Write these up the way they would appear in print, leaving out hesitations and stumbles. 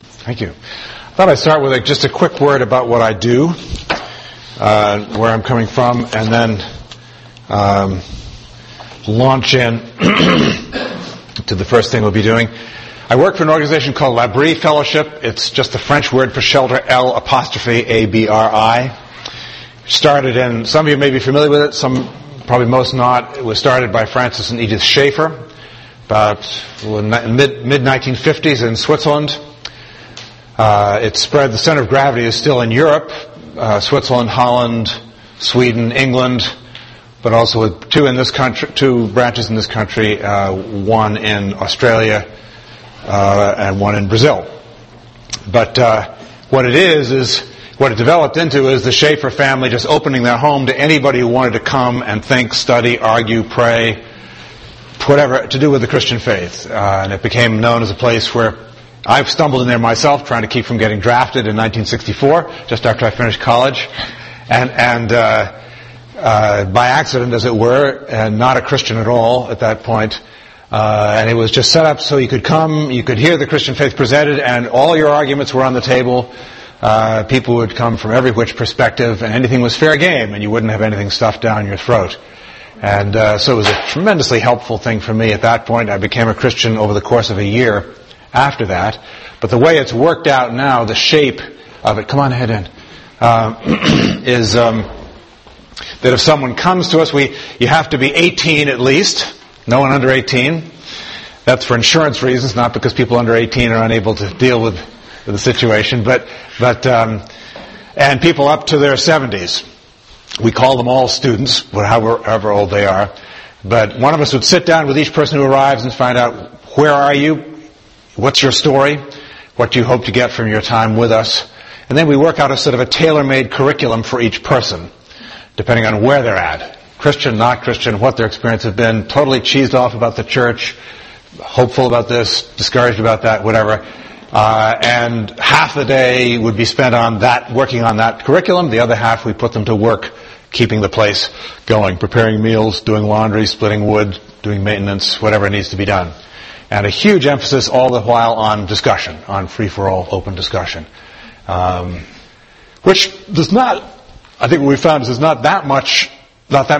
Thank you. I thought I'd start with just a quick word about what I do, where I'm coming from, and then launch in to the first thing we'll be doing. I work for an organization called Labri Fellowship. It's just the French word for shelter, L'(ABRI). Started in, some of you may be familiar with it, some probably most not. It was started by Francis and Edith Schaefer about mid-1950s in Switzerland. It spread, the center of gravity is still in Europe, Switzerland, Holland, Sweden, England, but also with two branches in this country, one in Australia and one in Brazil. But what it is what it developed into is the Schaefer family just opening their home to anybody who wanted to come and think, study, argue, pray, whatever to do with the Christian faith. And it became known as a place where I've stumbled in there myself, trying to keep from getting drafted in 1964, just after I finished college, and by accident, as it were, and not a Christian at all at that point. And it was just set up so you could come, you could hear the Christian faith presented, and all your arguments were on the table. People would come from every which perspective, and anything was fair game, and you wouldn't have anything stuffed down your throat. And so it was a tremendously helpful thing for me at that point. I became a Christian over the course of a year after that. But the way it's worked out now, the shape of it, come on ahead in, is that if someone comes to us, you have to be 18 at least. No one under 18. That's for insurance reasons, not because people under 18 are unable to deal with the situation. But and people up to their 70s. We call them all students, however old they are. But one of us would sit down with each person who arrives and find out, where are you? What's your story? What do you hope to get from your time with us? And then we work out a sort of a tailor-made curriculum for each person, depending on where they're at. Christian, not Christian, what their experience has been, totally cheesed off about the church, hopeful about this, discouraged about that, whatever. And half the day would be spent on that, working on that curriculum. The other half we put them to work, keeping the place going, preparing meals, doing laundry, splitting wood, doing maintenance, whatever needs to be done. And a huge emphasis all the while on discussion, on free-for-all, open discussion. Which does not... I think what we found is there's not that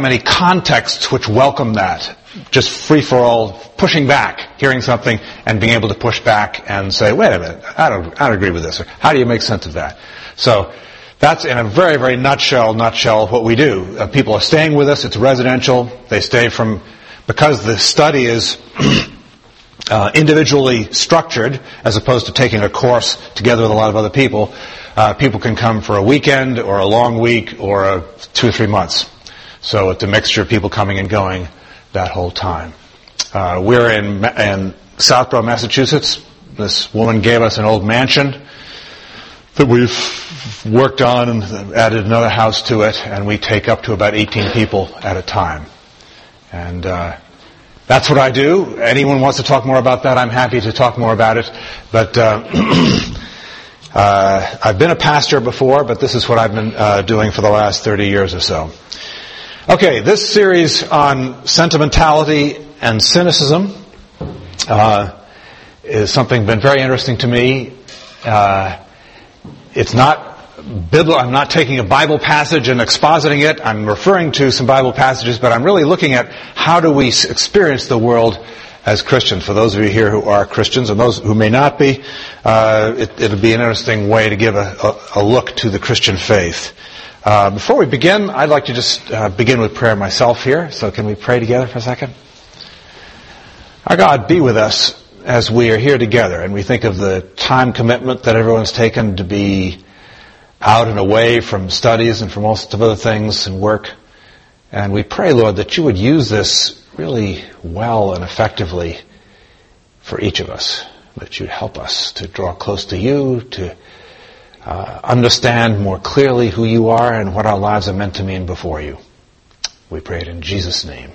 many contexts which welcome that. Just free-for-all, pushing back, hearing something, and being able to push back and say, wait a minute, I don't agree with this. Or, how do you make sense of that? So that's in a very, very nutshell what we do. People are staying with us. It's residential. They stay because the study is individually structured as opposed to taking a course together with a lot of other people. People can come for a weekend or a long week or 2 or 3 months. So it's a mixture of people coming and going that whole time. We're in Southborough, Massachusetts. This woman gave us an old mansion that we've worked on and added another house to it, and we take up to about 18 people at a time. And that's what I do. Anyone wants to talk more about that, I'm happy to talk more about it. But I've been a pastor before, but this is what I've been doing for the last 30 years or so. Okay, this series on sentimentality and cynicism is something been very interesting to me. It's not biblical. I'm not taking a Bible passage and expositing it. I'm referring to some Bible passages, but I'm really looking at how do we experience the world as Christians. For those of you here who are Christians and those who may not be, it'll be an interesting way to give a look to the Christian faith. Before we begin, I'd like to just begin with prayer myself here. So can we pray together for a second? Our God, be with us as we are here together. And we think of the time commitment that everyone's taken to be out and away from studies and from all sorts of other things and work. And we pray, Lord, that you would use this really well and effectively for each of us. that you'd help us to draw close to you, to understand more clearly who you are and what our lives are meant to mean before you. We pray it in Jesus' name.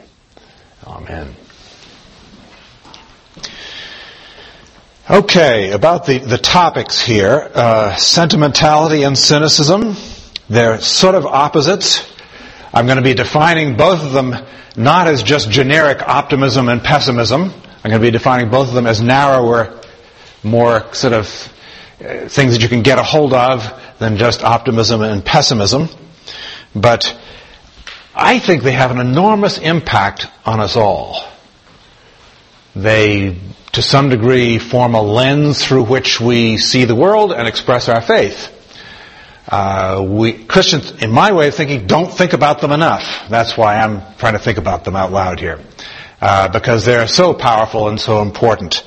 Amen. Okay, about the topics here, sentimentality and cynicism, they're sort of opposites. I'm going to be defining both of them not as just generic optimism and pessimism. I'm going to be defining both of them as narrower, more sort of things that you can get a hold of than just optimism and pessimism. But I think they have an enormous impact on us all. They, to some degree, form a lens through which we see the world and express our faith. Christians, in my way of thinking, don't think about them enough. That's why I'm trying to think about them out loud here. Because they're so powerful and so important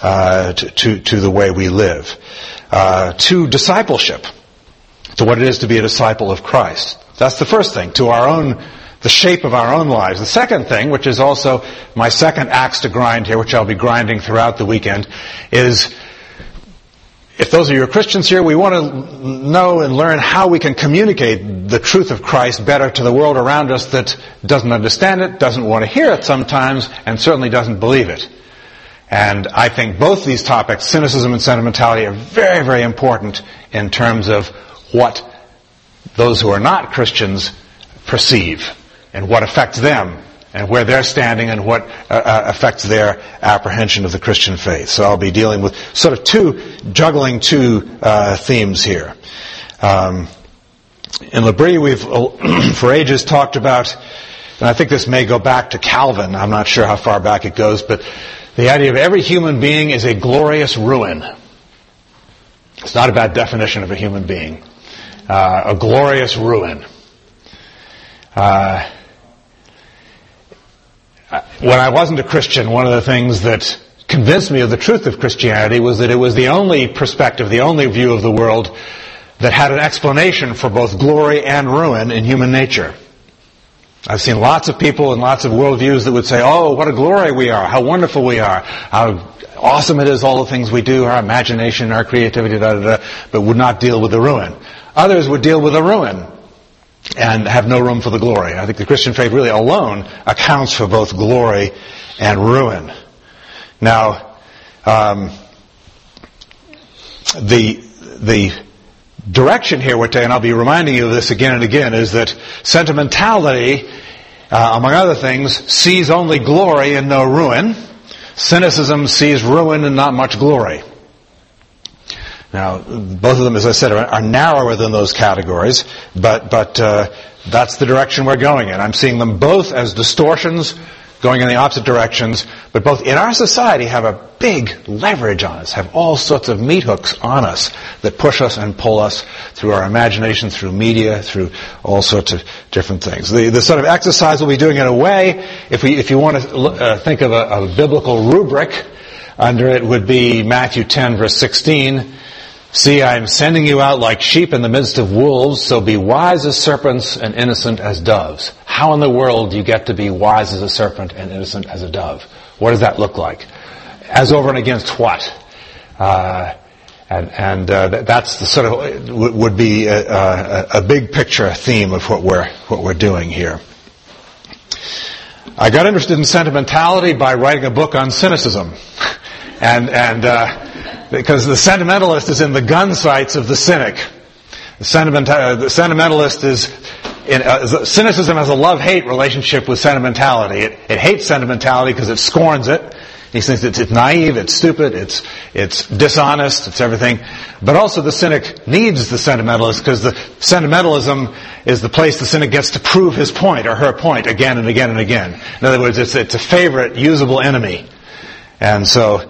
to the way we live. To discipleship. To what it is to be a disciple of Christ. That's the first thing. To our own, the shape of our own lives. The second thing, which is also my second axe to grind here, which I'll be grinding throughout the weekend, is if those of you who are Christians here, we want to know and learn how we can communicate the truth of Christ better to the world around us that doesn't understand it, doesn't want to hear it sometimes, and certainly doesn't believe it. And I think both these topics, cynicism and sentimentality, are very, very important in terms of what those who are not Christians perceive and what affects them and where they're standing and what affects their apprehension of the Christian faith. So I'll be dealing with sort of juggling two themes here. In Labri, we've for ages talked about, and I think this may go back to Calvin, I'm not sure how far back it goes, but the idea of every human being is a glorious ruin. It's not a bad definition of a human being. A glorious ruin. When I wasn't a Christian, one of the things that convinced me of the truth of Christianity was that it was the only perspective, the only view of the world that had an explanation for both glory and ruin in human nature. I've seen lots of people and lots of worldviews that would say, oh, what a glory we are, how wonderful we are, how awesome it is, all the things we do, our imagination, our creativity, but would not deal with the ruin. Others would deal with a ruin and have no room for the glory. I think the Christian faith really alone accounts for both glory and ruin. Now, the direction here we're taking, and I'll be reminding you of this again and again, is that sentimentality, among other things, sees only glory and no ruin. Cynicism sees ruin and not much glory. Now, both of them, as I said, are narrower than those categories, but that's the direction we're going in. I'm seeing them both as distortions going in the opposite directions, but both in our society have a big leverage on us, have all sorts of meat hooks on us that push us and pull us through our imagination, through media, through all sorts of different things. The sort of exercise we'll be doing in a way, if you want to think of a biblical rubric, under it would be Matthew 10, verse 16, "See, I am sending you out like sheep in the midst of wolves, so be wise as serpents and innocent as doves." How in the world do you get to be wise as a serpent and innocent as a dove? What does that look like? As over and against what? That's the sort of would be a big picture theme of what we're doing here. I got interested in sentimentality by writing a book on cynicism, because the sentimentalist is in the gun sights of the cynic. The sentimentalist is cynicism has a love-hate relationship with sentimentality. It hates sentimentality because it scorns it. He thinks it's naive, it's stupid, it's dishonest, it's everything. But also the cynic needs the sentimentalist because the sentimentalism is the place the cynic gets to prove his point or her point again and again and again. In other words, it's a favorite, usable enemy. And so,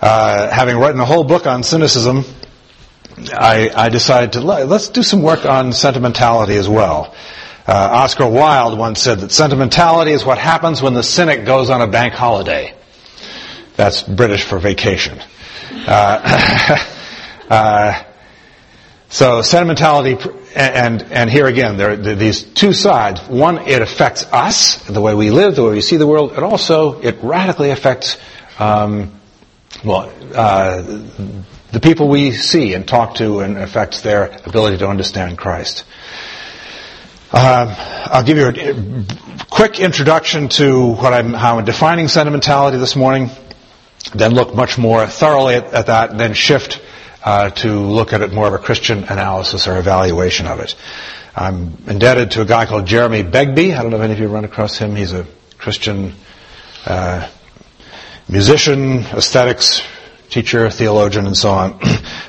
having written a whole book on cynicism, I decided to let's do some work on sentimentality as well. Oscar Wilde once said that sentimentality is what happens when the cynic goes on a bank holiday. That's British for vacation. So sentimentality, and here again, there are these two sides. One, it affects us, the way we live, the way we see the world, and also it radically affects well, the people we see and talk to and affects their ability to understand Christ. I'll give you a quick introduction to how I'm defining sentimentality this morning, then look much more thoroughly at that, and then shift to look at it more of a Christian analysis or evaluation of it. I'm indebted to a guy called Jeremy Begbie. I don't know if any of you run across him. He's a Christian musician, aesthetics teacher, theologian, and so on,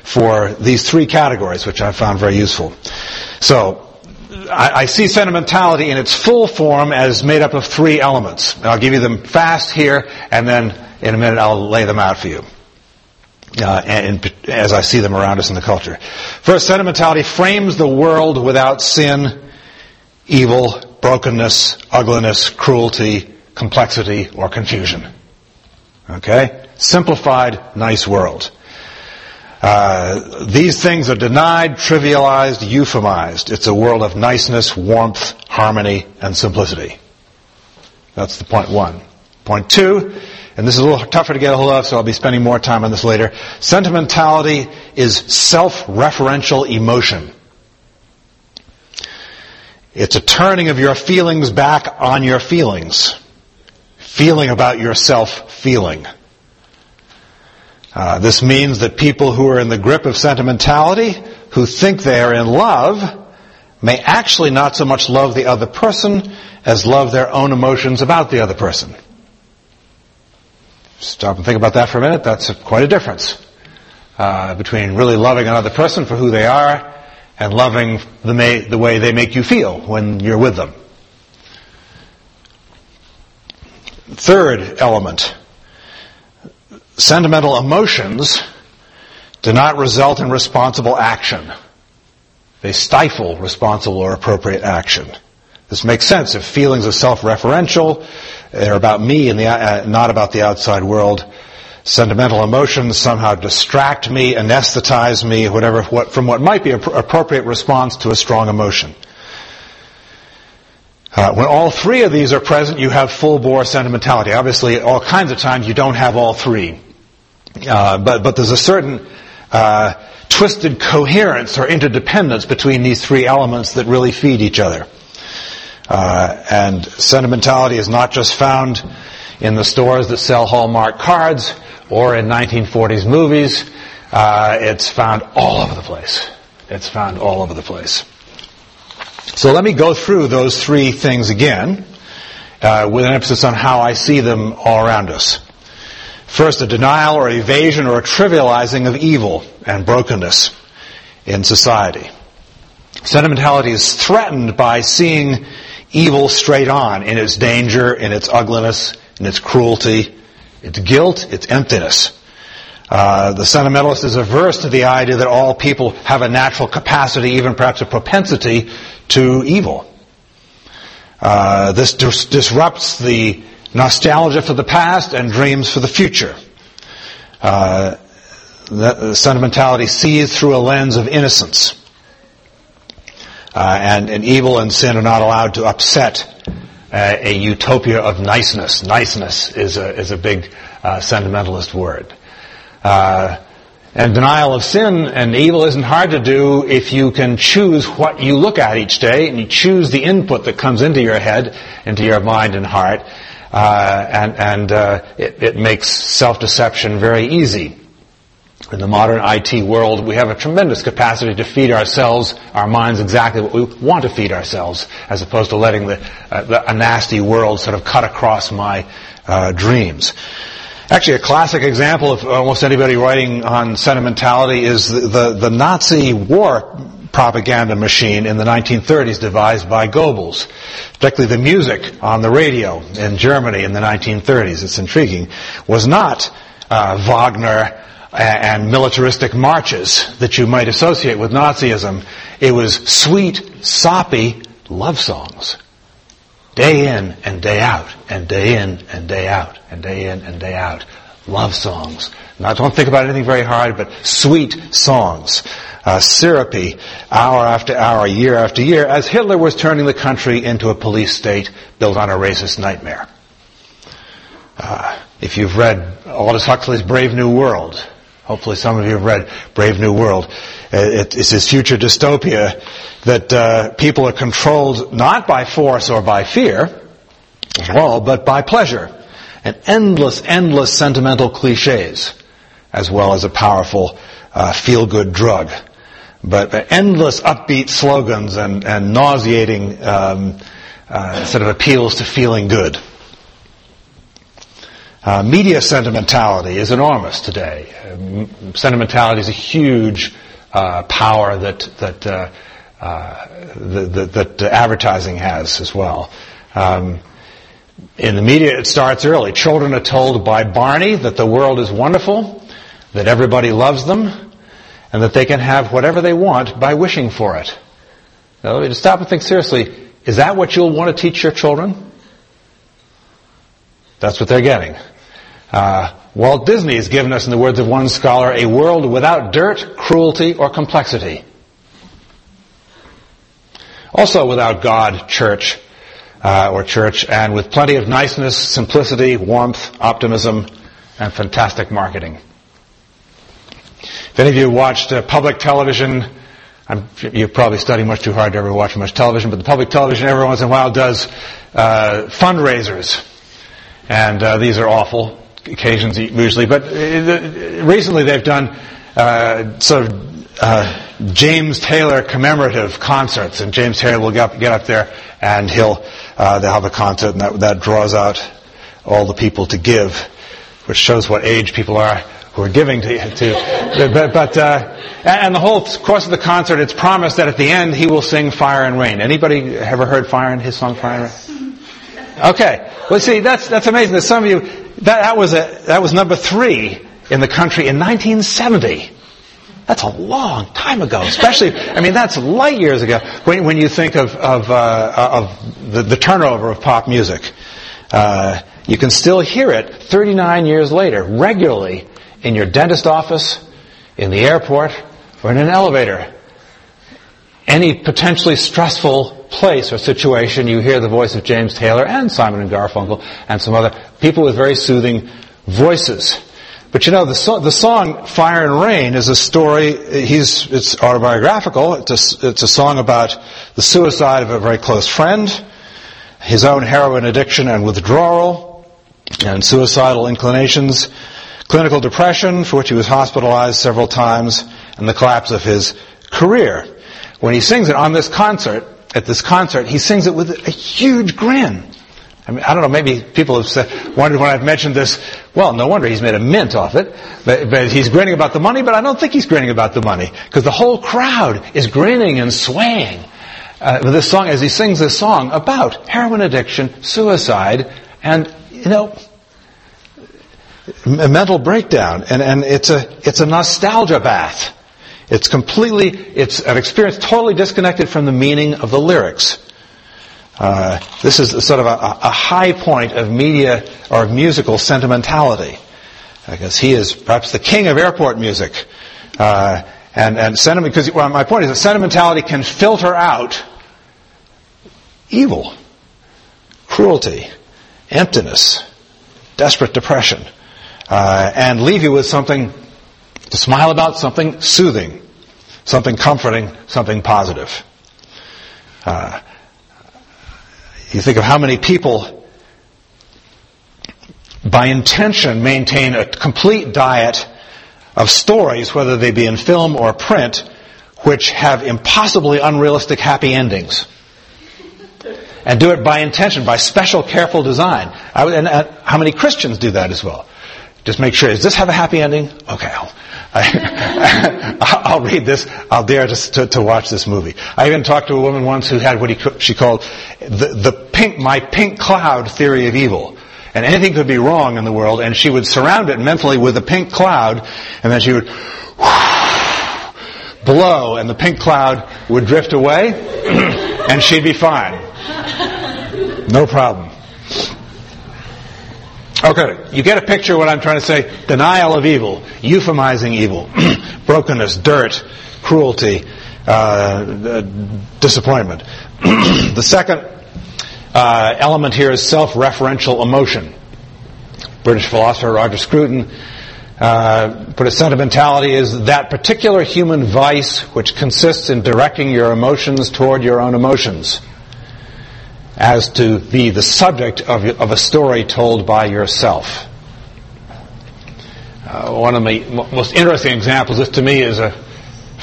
for these three categories, which I found very useful. So I see sentimentality in its full form as made up of three elements. I'll give you them fast here, and then in a minute I'll lay them out for you, and as I see them around us in the culture. First, sentimentality frames the world without sin, evil, brokenness, ugliness, cruelty, complexity, or confusion. Okay? Simplified, nice world. These things are denied, trivialized, euphemized. It's a world of niceness, warmth, harmony, and simplicity. That's the point one. Point two, and this is a little tougher to get a hold of, so I'll be spending more time on this later. Sentimentality is self-referential emotion. It's a turning of your feelings back on your feelings. Feeling about yourself feeling. This means that people who are in the grip of sentimentality, who think they are in love, may actually not so much love the other person as love their own emotions about the other person. Stop and think about that for a minute. That's quite a difference between really loving another person for who they are and loving the way they make you feel when you're with them. Third element. Sentimental emotions do not result in responsible action. They stifle responsible or appropriate action. This makes sense. If feelings are self-referential, they're about me and not about the outside world, sentimental emotions somehow distract me, anesthetize me, from what might be an appropriate response to a strong emotion. When all three of these are present, you have full-bore sentimentality. Obviously, all kinds of times you don't have all three. But there's a certain twisted coherence or interdependence between these three elements that really feed each other. And sentimentality is not just found in the stores that sell Hallmark cards or in 1940s movies. It's found all over the place. So let me go through those three things again, with an emphasis on how I see them all around us. First, a denial or evasion or a trivializing of evil and brokenness in society. Sentimentality is threatened by seeing evil straight on in its danger, in its ugliness, in its cruelty, its guilt, its emptiness. The sentimentalist is averse to the idea that all people have a natural capacity, even perhaps a propensity, to evil. This disrupts the nostalgia for the past and dreams for the future. The sentimentality sees through a lens of innocence. And evil and sin are not allowed to upset a utopia of niceness. Niceness is a big sentimentalist word. And denial of sin and evil isn't hard to do if you can choose what you look at each day, and you choose the input that comes into your head, into your mind and heart, it makes self-deception very easy. In the modern IT world, we have a tremendous capacity to feed ourselves, our minds, exactly what we want to feed ourselves, as opposed to letting a nasty world sort of cut across my dreams. Actually, a classic example of almost anybody writing on sentimentality is the Nazi war propaganda machine in the 1930s devised by Goebbels, particularly the music on the radio in Germany in the 1930s. It's intriguing. Was not Wagner and militaristic marches that you might associate with Nazism. It was sweet, soppy love songs. Day in and day out, and day in and day out, and day in and day out. Love songs. Now, don't think about anything very hard, but sweet songs. Syrupy, hour after hour, year after year, as Hitler was turning the country into a police state built on a racist nightmare. If you've read Aldous Huxley's Brave New World, hopefully some of you have read Brave New World, it's this future dystopia that people are controlled not by force or by fear at all, but by pleasure and endless sentimental cliches, as well as a powerful feel-good drug. But endless upbeat slogans and nauseating sort of appeals to feeling good. Media sentimentality is enormous today. Sentimentality is a huge power that advertising has as well. In the media, it starts early. Children are told by Barney that the world is wonderful, that everybody loves them, and that they can have whatever they want by wishing for it. Now, let me just stop and think seriously. Is that what you'll want to teach your children? That's what they're getting. Walt Disney has given us, in the words of one scholar, a world without dirt, cruelty, or complexity. Also without God, church, and with plenty of niceness, simplicity, warmth, optimism, and fantastic marketing. If any of you watched public television, you probably study much too hard to ever watch much television, but the public television every once in a while does fundraisers. And these are awful occasions usually, but recently they've done James Taylor commemorative concerts, and James Taylor will get up there and they'll have a concert, and that draws out all the people to give, which shows what age people are who are giving to. But and the whole course of the concert, it's promised that at the end he will sing Fire and Rain. Anybody ever heard his song Fire and Rain? Okay. Well, see, that's amazing. That some of you, that was number 3 in the country in 1970. That's a long time ago, especially, I mean, that's light years ago when you think of the turnover of pop music. You can still hear it 39 years later, regularly, in your dentist office, in the airport, or in an elevator. Any potentially stressful place or situation, you hear the voice of James Taylor and Simon and Garfunkel and some other people with very soothing voices. But you know, the song Fire and Rain is a story, it's autobiographical, it's a song about the suicide of a very close friend, his own heroin addiction and withdrawal, and suicidal inclinations, clinical depression, for which he was hospitalized several times, and the collapse of his career. When he sings it at this concert, he sings it with a huge grin. I mean, I don't know, maybe people have wondered when I've mentioned this, well, no wonder he's made a mint off it, but he's grinning about the money, but I don't think he's grinning about the money, because the whole crowd is grinning and swaying with this song, as he sings this song about heroin addiction, suicide, and, you know, a mental breakdown, and it's a nostalgia bath. It's an experience totally disconnected from the meaning of the lyrics. This is sort of a high point of media or musical sentimentality. I guess he is perhaps the king of airport music, and sentiment. Because my point is that sentimentality can filter out evil, cruelty, emptiness, desperate depression. And leave you with something to smile about, something soothing, something comforting, something positive. You think of how many people by intention maintain a complete diet of stories, whether they be in film or print, which have impossibly unrealistic happy endings. And do it by intention, by special careful design. And how many Christians do that as well? Just make sure, does this have a happy ending? Okay, I'll read this. I'll dare to watch this movie. I even talked to a woman once who had she called my pink cloud theory of evil. And anything could be wrong in the world, and she would surround it mentally with a pink cloud, and then she would blow, and the pink cloud would drift away, and she'd be fine. No problem. Okay, you get a picture of what I'm trying to say. Denial of evil, euphemizing evil, brokenness, dirt, cruelty, disappointment. The second element here is self-referential emotion. British philosopher Roger Scruton put it, sentimentality is that particular human vice which consists in directing your emotions toward your own emotions, as to be the subject of a story told by yourself. One of the most interesting examples of this to me is a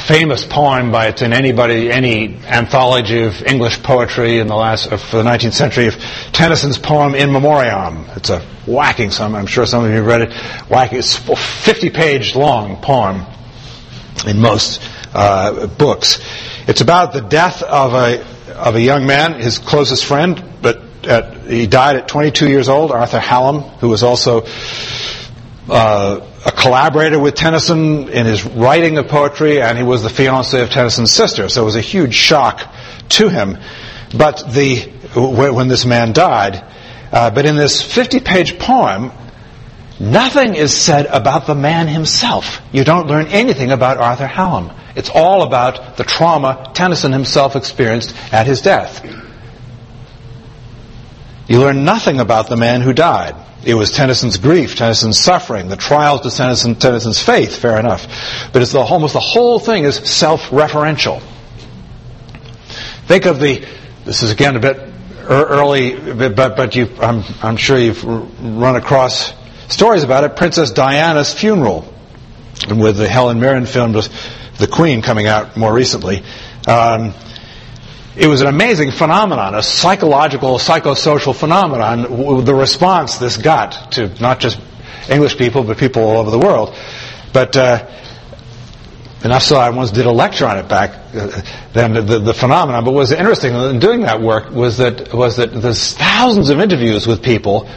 famous poem by, it's in any anthology of English poetry in the for the 19th century, of Tennyson's poem In Memoriam. It's a whacking, I'm sure some of you have read it, whacking, it's a 50-page long poem in most books. It's about the death of a young man, his closest friend, but he died at 22 years old, Arthur Hallam, who was also a collaborator with Tennyson in his writing of poetry, and he was the fiancé of Tennyson's sister, so it was a huge shock to him when this man died. But in this 50-page poem, nothing is said about the man himself. You don't learn anything about Arthur Hallam. It's all about the trauma Tennyson himself experienced at his death. You learn nothing about the man who died. It was Tennyson's grief, Tennyson's suffering, the trials to Tennyson's faith, fair enough. But it's almost the whole thing is self-referential. Think of this is again a bit early, but I'm sure you've run across stories about it, Princess Diana's funeral. And with the Helen Mirren film, The Queen, coming out more recently. It was an amazing phenomenon, a psychological, psychosocial phenomenon, the response this got to not just English people, but people all over the world. But enough so I once did a lecture on it back then, the phenomenon. But what was interesting in doing that work was that there's thousands of interviews with people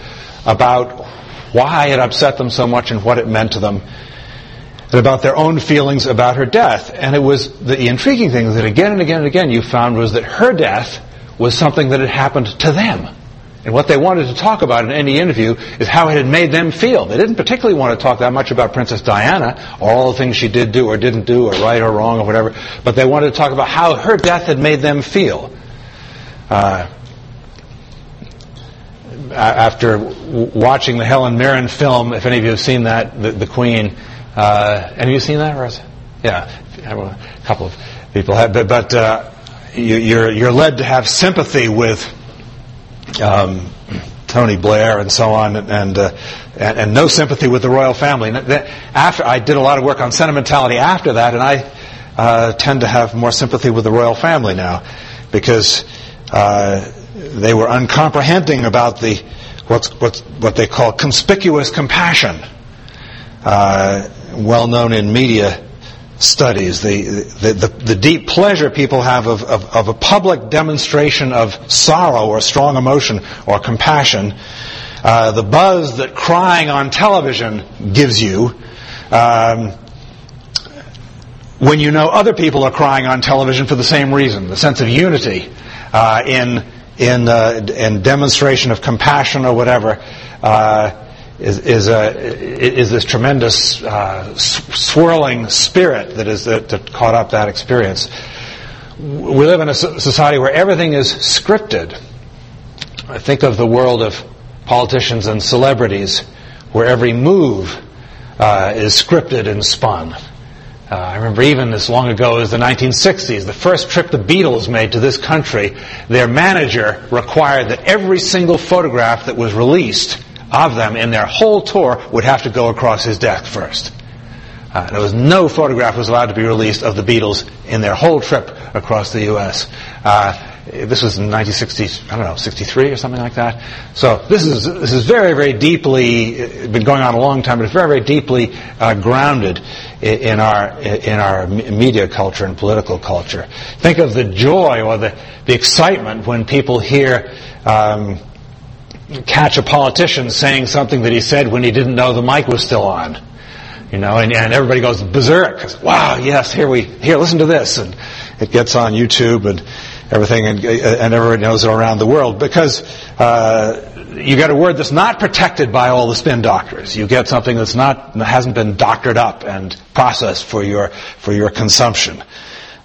about why it upset them so much and what it meant to them, and about their own feelings about her death. And it was the intriguing thing that again and again and again you found was that her death was something that had happened to them. And what they wanted to talk about in any interview is how it had made them feel. They didn't particularly want to talk that much about Princess Diana, or all the things she did do or didn't do, or right or wrong or whatever, but they wanted to talk about how her death had made them feel. After watching the Helen Mirren film, if any of you have seen that, The Queen, have you seen that, Rosa? Yeah, a couple of people have. But you're led to have sympathy with Tony Blair and so on, and no sympathy with the royal family. After I did a lot of work on sentimentality after that, and I tend to have more sympathy with the royal family now, because they were uncomprehending about the what they call conspicuous compassion. Well known in media studies, the deep pleasure people have of a public demonstration of sorrow or strong emotion or compassion, the buzz that crying on television gives you, when you know other people are crying on television for the same reason, the sense of unity in demonstration of compassion or whatever, is this tremendous swirling spirit that caught up that experience. We live in a society where everything is scripted. I think of the world of politicians and celebrities, where every move is scripted and spun. I remember even as long ago as the 1960s, the first trip the Beatles made to this country, their manager required that every single photograph that was released of them in their whole tour would have to go across his desk first. There was no photograph was allowed to be released of the Beatles in their whole trip across the U.S. This was in 1960s, I don't know, 63 or something like that. So this is very, very deeply, been going on a long time, but it's very, very deeply grounded in our media culture and political culture. Think of the joy or the excitement when people hear catch a politician saying something that he said when he didn't know the mic was still on, and everybody goes berserk. Wow, yes, here listen to this, and it gets on YouTube and everything, and everybody knows it around the world because you get a word that's not protected by all the spin doctors. You get something that's hasn't been doctored up and processed for your consumption,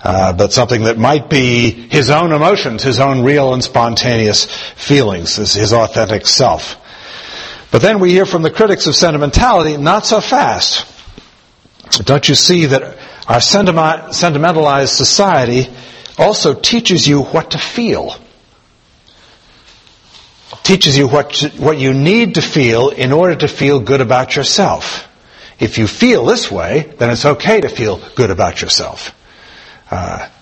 but something that might be his own emotions, his own real and spontaneous feelings, his authentic self. But then we hear from the critics of sentimentality, not so fast. Don't you see that our sentimentalized society also teaches you what to feel? Teaches you what you need to feel in order to feel good about yourself. If you feel this way, then it's okay to feel good about yourself.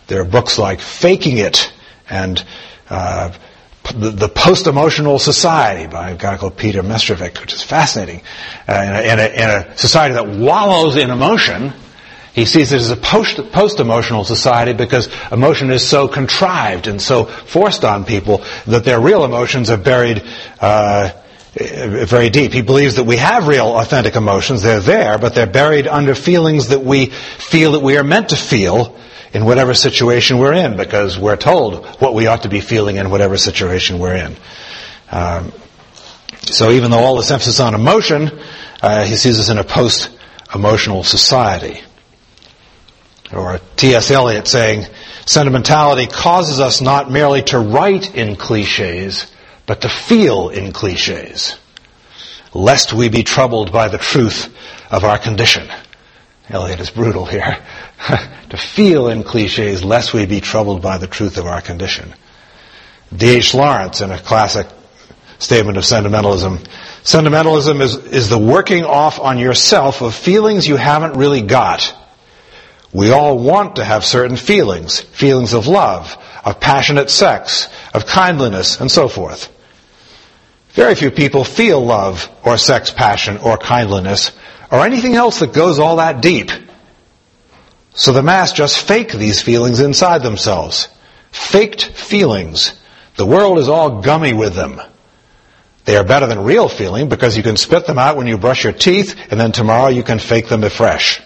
There are books like Faking It and the Post-Emotional Society by a guy called Peter Mestrovic, which is fascinating. In a society that wallows in emotion, he sees it as a post-emotional society because emotion is so contrived and so forced on people that their real emotions are buried very deep. He believes that we have real, authentic emotions. They're there, but they're buried under feelings that we feel that we are meant to feel in whatever situation we're in, because we're told what we ought to be feeling in whatever situation we're in. So even though all this emphasis on emotion, he sees us in a post-emotional society. Or T.S. Eliot saying, sentimentality causes us not merely to write in cliches, but to feel in cliches, lest we be troubled by the truth of our condition. Eliot is brutal here. To feel in cliches, lest we be troubled by the truth of our condition. D.H. Lawrence, in a classic statement of sentimentalism, sentimentalism is the working off on yourself of feelings you haven't really got. We all want to have certain feelings, feelings of love, of passionate sex, of kindliness, and so forth. Very few people feel love or sex, passion or kindliness or anything else that goes all that deep. So the mass just fake these feelings inside themselves. Faked feelings. The world is all gummy with them. They are better than real feeling because you can spit them out when you brush your teeth, and then tomorrow you can fake them afresh.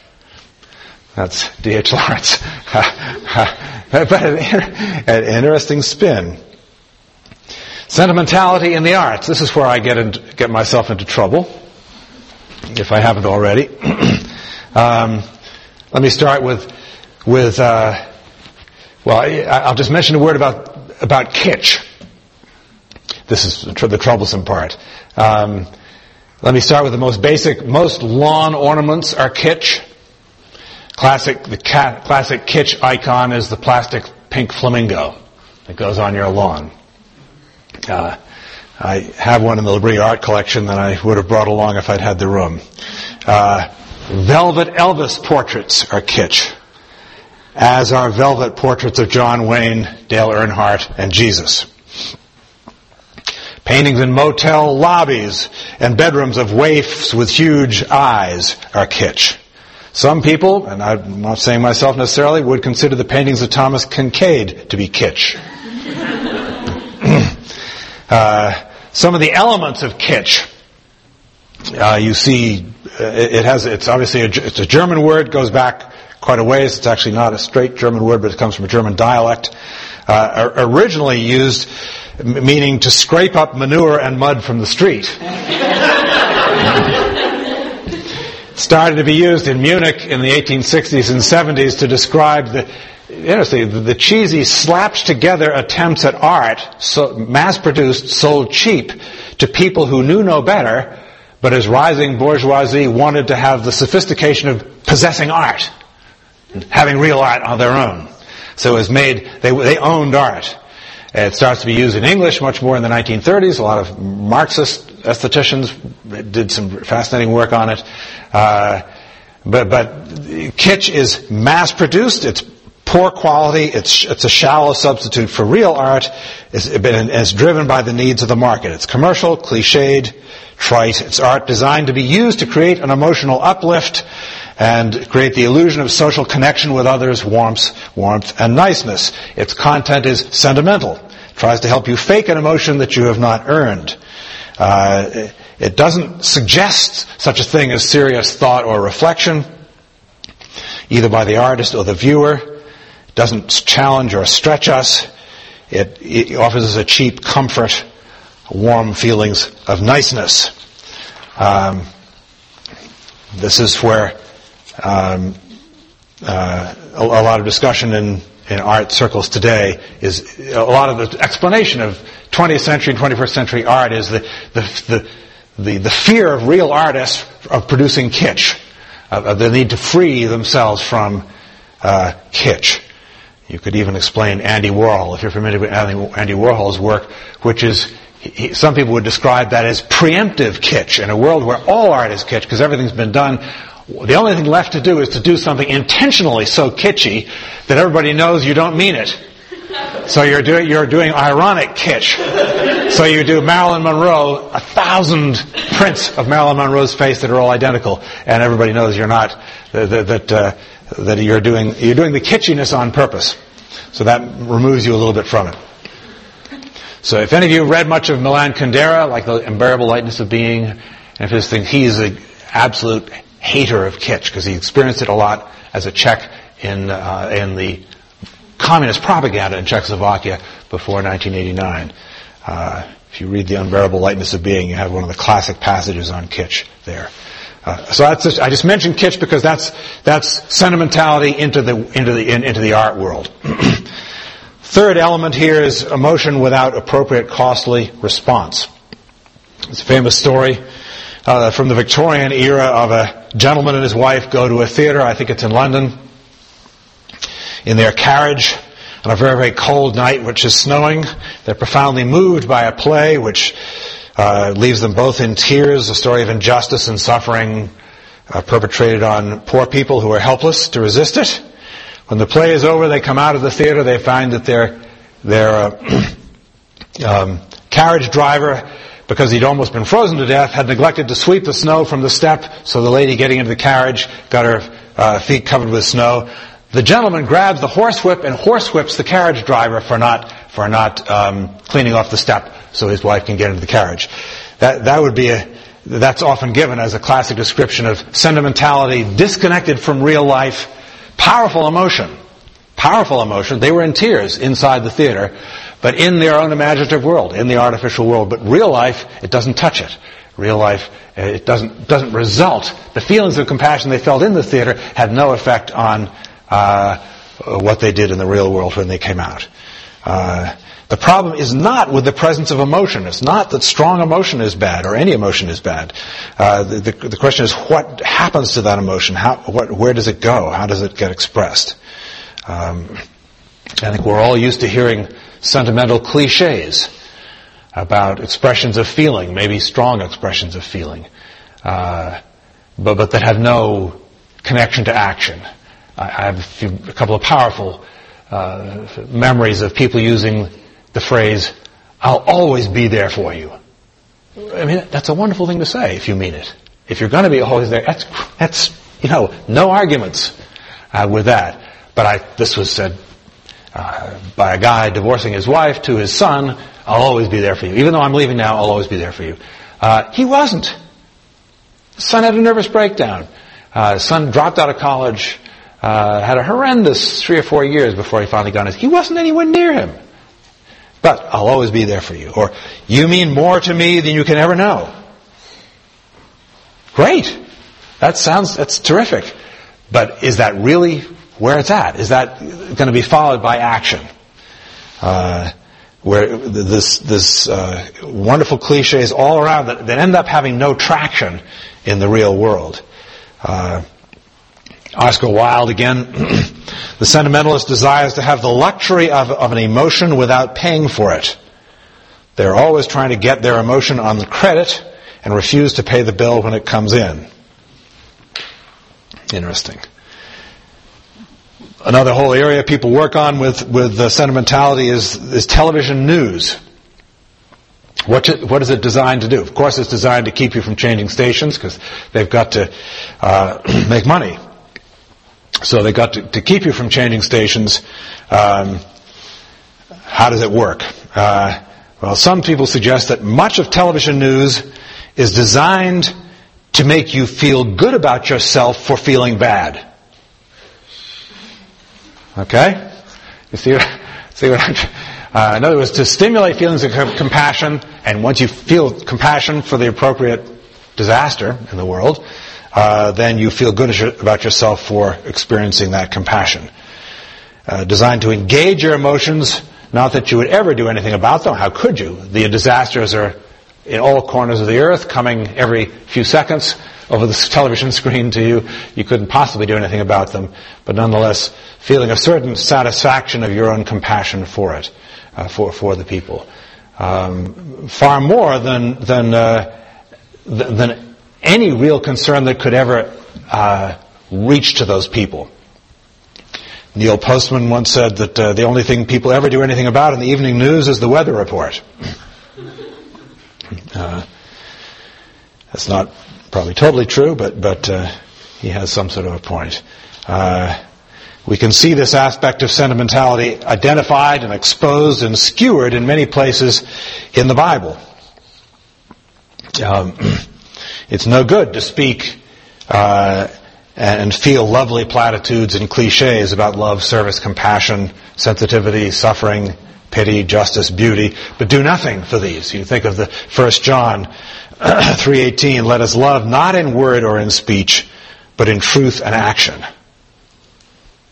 That's D.H. Lawrence. But an interesting spin. Sentimentality in the arts. This is where I get myself into trouble, if I haven't already. Let me start I'll just mention a word about kitsch. This is the troublesome part. Let me start with the most basic. Most lawn ornaments are kitsch. The classic kitsch icon is the plastic pink flamingo that goes on your lawn. I have one in the Labri art collection that I would have brought along if I'd had the room. Velvet Elvis portraits are kitsch, as are velvet portraits of John Wayne, Dale Earnhardt, and Jesus. Paintings in motel lobbies and bedrooms of waifs with huge eyes are kitsch. Some people, and I'm not saying myself necessarily, would consider the paintings of Thomas Kinkade to be kitsch. Some of the elements of kitsch. You see, it's obviously a German word, goes back quite a ways. It's actually not a straight German word, but it comes from a German dialect. Originally used meaning to scrape up manure and mud from the street. Started to be used in Munich in the 1860s and 70s to describe the cheesy, slapped-together attempts at art, so mass-produced, sold cheap to people who knew no better, but as rising bourgeoisie wanted to have the sophistication of possessing art, and having real art on their own. So it was they owned art. It starts to be used in English much more in the 1930s. A lot of Marxist aestheticians did some fascinating work on it. But kitsch is mass-produced. It's poor quality. It's a shallow substitute for real art. It's driven by the needs of the market. It's commercial, cliched, trite. It's art designed to be used to create an emotional uplift and create the illusion of social connection with others, warmth, and niceness. Its content is sentimental. It tries to help you fake an emotion that you have not earned. It doesn't suggest such a thing as serious thought or reflection, either by the artist or the viewer. It doesn't challenge or stretch us. It offers us a cheap comfort, warm feelings of niceness. This is where a lot of discussion in art circles today is a lot of the explanation of 20th century and 21st century art is the the the fear of real artists of producing kitsch, the need to free themselves from kitsch. You could even explain Andy Warhol, if you're familiar with Andy Warhol's work, which is, some people would describe that as preemptive kitsch, in a world where all art is kitsch because everything's been done. The only thing left to do is to do something intentionally so kitschy that everybody knows you don't mean it. So you're doing ironic kitsch. So you do Marilyn Monroe, 1,000 prints of Marilyn Monroe's face that are all identical, and everybody knows you're not that you're doing the kitschiness on purpose. So that removes you a little bit from it. So if any of you read much of Milan Kundera, like The Unbearable Lightness of Being, and if his thing, he is an absolute hater of kitsch because he experienced it a lot as a Czech in the communist propaganda in Czechoslovakia before 1989. If you read The Unbearable Lightness of Being, you have one of the classic passages on kitsch there. So that's just, I just mentioned kitsch because that's sentimentality into the art world. Third element here is emotion without appropriate costly response. It's a famous story from the Victorian era of a gentleman and his wife go to a theater, I think it's in London, in their carriage on a very, very cold night which is snowing. They're profoundly moved by a play which leaves them both in tears, a story of injustice and suffering perpetrated on poor people who are helpless to resist it. When the play is over, they come out of the theater, they find that their carriage driver, because he'd almost been frozen to death, had neglected to sweep the snow from the step, so the lady getting into the carriage got her feet covered with snow. The gentleman grabs the horsewhip and horsewhips the carriage driver for not cleaning off the step so his wife can get into the carriage. That's often given as a classic description of sentimentality disconnected from real life. Powerful emotion. They were in tears inside the theater, but in their own imaginative world, in the artificial world. But real life, it doesn't touch it. Real life, it doesn't result. The feelings of compassion they felt in the theater had no effect on what they did in the real world when they came out. The problem is not with the presence of emotion. It's not that strong emotion is bad or any emotion is bad. The question is what happens to that emotion? Where does it go? How does it get expressed? I think we're all used to hearing sentimental cliches about expressions of feeling, maybe strong expressions of feeling, but that have no connection to action. I have a couple of powerful memories of people using the phrase, "I'll always be there for you." I mean, that's a wonderful thing to say if you mean it. If you're going to be always there, that's no arguments with that. But this was said by a guy divorcing his wife to his son, "I'll always be there for you. Even though I'm leaving now, I'll always be there for you." He wasn't. His son had a nervous breakdown. His son dropped out of college, had a horrendous 3 or 4 years before he finally got his... He wasn't anywhere near him. But, "I'll always be there for you." Or, "You mean more to me than you can ever know." Great. That's terrific. But is that really where it's at? Is that going to be followed by action? Where this wonderful cliches all around that end up having no traction in the real world. Oscar Wilde again, "The sentimentalist desires to have the luxury of an emotion without paying for it. They're always trying to get their emotion on the credit and refuse to pay the bill when it comes in." Interesting. Another whole area people work on with sentimentality is television news. What is it designed to do? Of course, it's designed to keep you from changing stations because they've got to make money. So they got to keep you from changing stations. How does it work? Well, some people suggest that much of television news is designed to make you feel good about yourself for feeling bad. Okay? You see what I'm... in other words, to stimulate feelings of compassion, and once you feel compassion for the appropriate disaster in the world, then you feel good about yourself for experiencing that compassion. Designed to engage your emotions, not that you would ever do anything about them. How could you? The disasters are in all corners of the earth, coming every few seconds over the television screen to you. You couldn't possibly do anything about them, but nonetheless feeling a certain satisfaction of your own compassion for it, for the people. Far more than any real concern that could ever reach to those people. Neil Postman once said that the only thing people ever do anything about in the evening news is the weather report. That's not probably totally true, but he has some sort of a point. We can see this aspect of sentimentality identified and exposed and skewered in many places in the Bible. It's no good to speak and feel lovely platitudes and cliches about love, service, compassion, sensitivity, suffering, pity, justice, beauty, but do nothing for these. You think of the 1 John 3:18, let us love not in word or in speech, but in truth and action.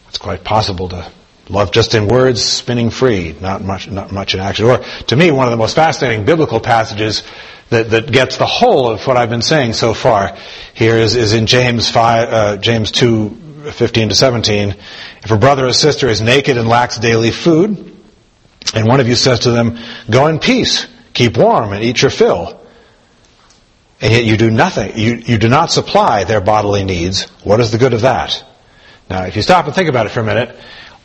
It's quite possible to love just in words, spinning free, not much in action. Or, to me, one of the most fascinating biblical passages that gets the whole of what I've been saying so far here is in James 2:15-17. If a brother or sister is naked and lacks daily food, and one of you says to them, go in peace, keep warm, and eat your fill, and yet you do nothing, you do not supply their bodily needs, what is the good of that? Now, if you stop and think about it for a minute,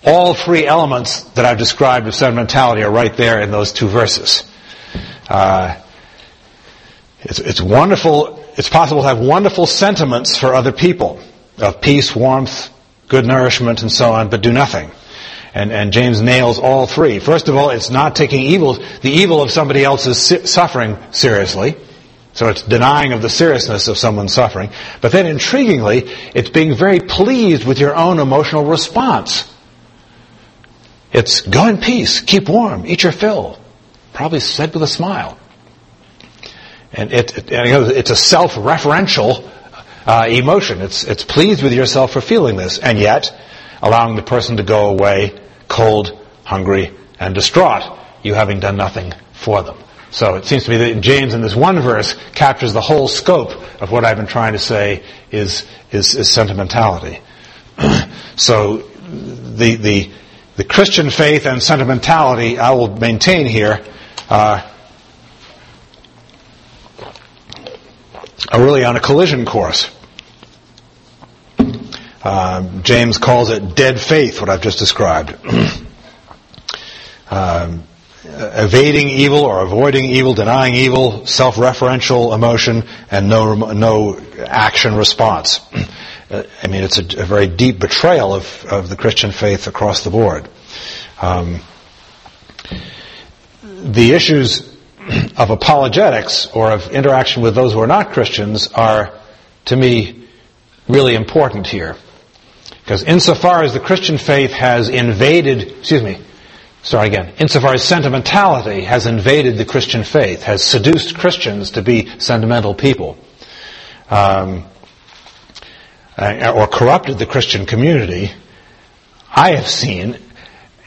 all three elements that I've described of sentimentality are right there in those two verses. It's wonderful. It's possible to have wonderful sentiments for other people of peace, warmth, good nourishment, and so on, but do nothing. And James nails all three. First of all, it's not taking the evil of somebody else's suffering seriously. So it's denying of the seriousness of someone's suffering. But then, intriguingly, it's being very pleased with your own emotional response. It's go in peace, keep warm, eat your fill. Probably said with a smile. And it's a self-referential emotion. It's pleased with yourself for feeling this, and yet allowing the person to go away cold, hungry, and distraught, you having done nothing for them. So it seems to me that James, in this one verse, captures the whole scope of what I've been trying to say is sentimentality. So the Christian faith and sentimentality I will maintain here are really on a collision course. James calls it dead faith, what I've just described. Evading evil or avoiding evil, denying evil, self-referential emotion, and no action response. I mean, it's a very deep betrayal of the Christian faith across the board. The issues of apologetics or of interaction with those who are not Christians are, to me, really important here. Because insofar as the Christian faith has Insofar as sentimentality has invaded the Christian faith, has seduced Christians to be sentimental people, or corrupted the Christian community, I have seen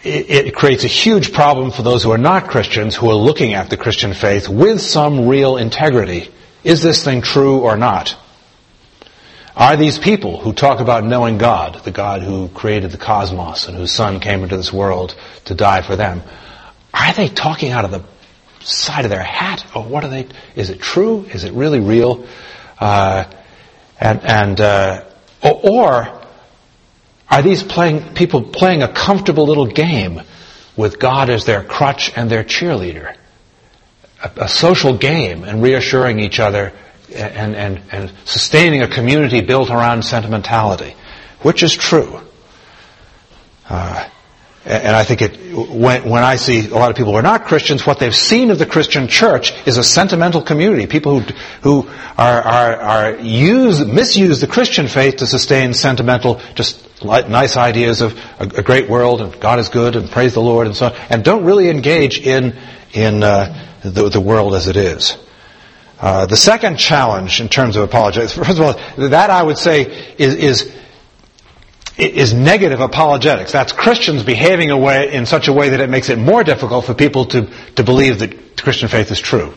it creates a huge problem for those who are not Christians, who are looking at the Christian faith with some real integrity. Is this thing true or not? Are these people who talk about knowing God, the God who created the cosmos and whose Son came into this world to die for them, are they talking out of the side of their hat? Or what are they? Is it true? Is it really real? Or are these people playing a comfortable little game with God as their crutch and their cheerleader? A social game, and reassuring each other and sustaining a community built around sentimentality, which is true. And I think when I see a lot of people who are not Christians, what they've seen of the Christian church is a sentimental community. People who misuse the Christian faith to sustain sentimental, just nice ideas of a great world and God is good and praise the Lord and so on, and don't really engage in the world as it is. The second challenge in terms of apologetics, first of all, that I would say is negative apologetics. That's Christians behaving in such a way that it makes it more difficult for people to believe that the Christian faith is true.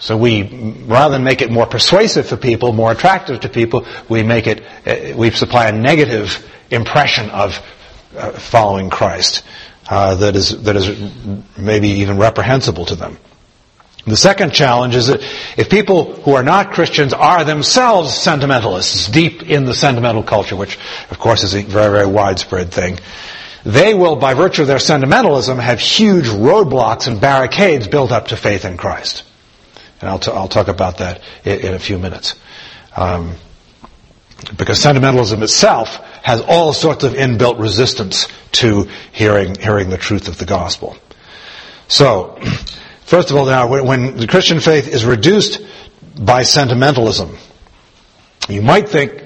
So we, rather than make it more persuasive for people, more attractive to people, we make it, we supply a negative impression of following Christ that is maybe even reprehensible to them. The second challenge is that if people who are not Christians are themselves sentimentalists, deep in the sentimental culture, which of course is a very, very widespread thing, they will, by virtue of their sentimentalism, have huge roadblocks and barricades built up to faith in Christ. And I'll talk about that in a few minutes. Because sentimentalism itself has all sorts of inbuilt resistance to hearing the truth of the gospel. So, first of all, now, when the Christian faith is reduced by sentimentalism, you might think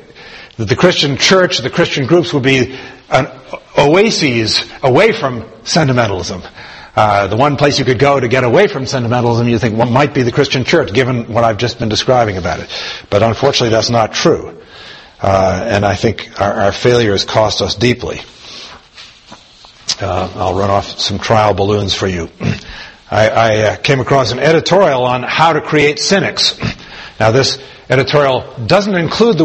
that the Christian church, the Christian groups would be an oasis away from sentimentalism. The one place you could go to get away from sentimentalism, you think, well, might be the Christian church, given what I've just been describing about it. But unfortunately, that's not true. And I think our failure has cost us deeply. I'll run off some trial balloons for you. I came across an editorial on how to create cynics. Now, this editorial doesn't include the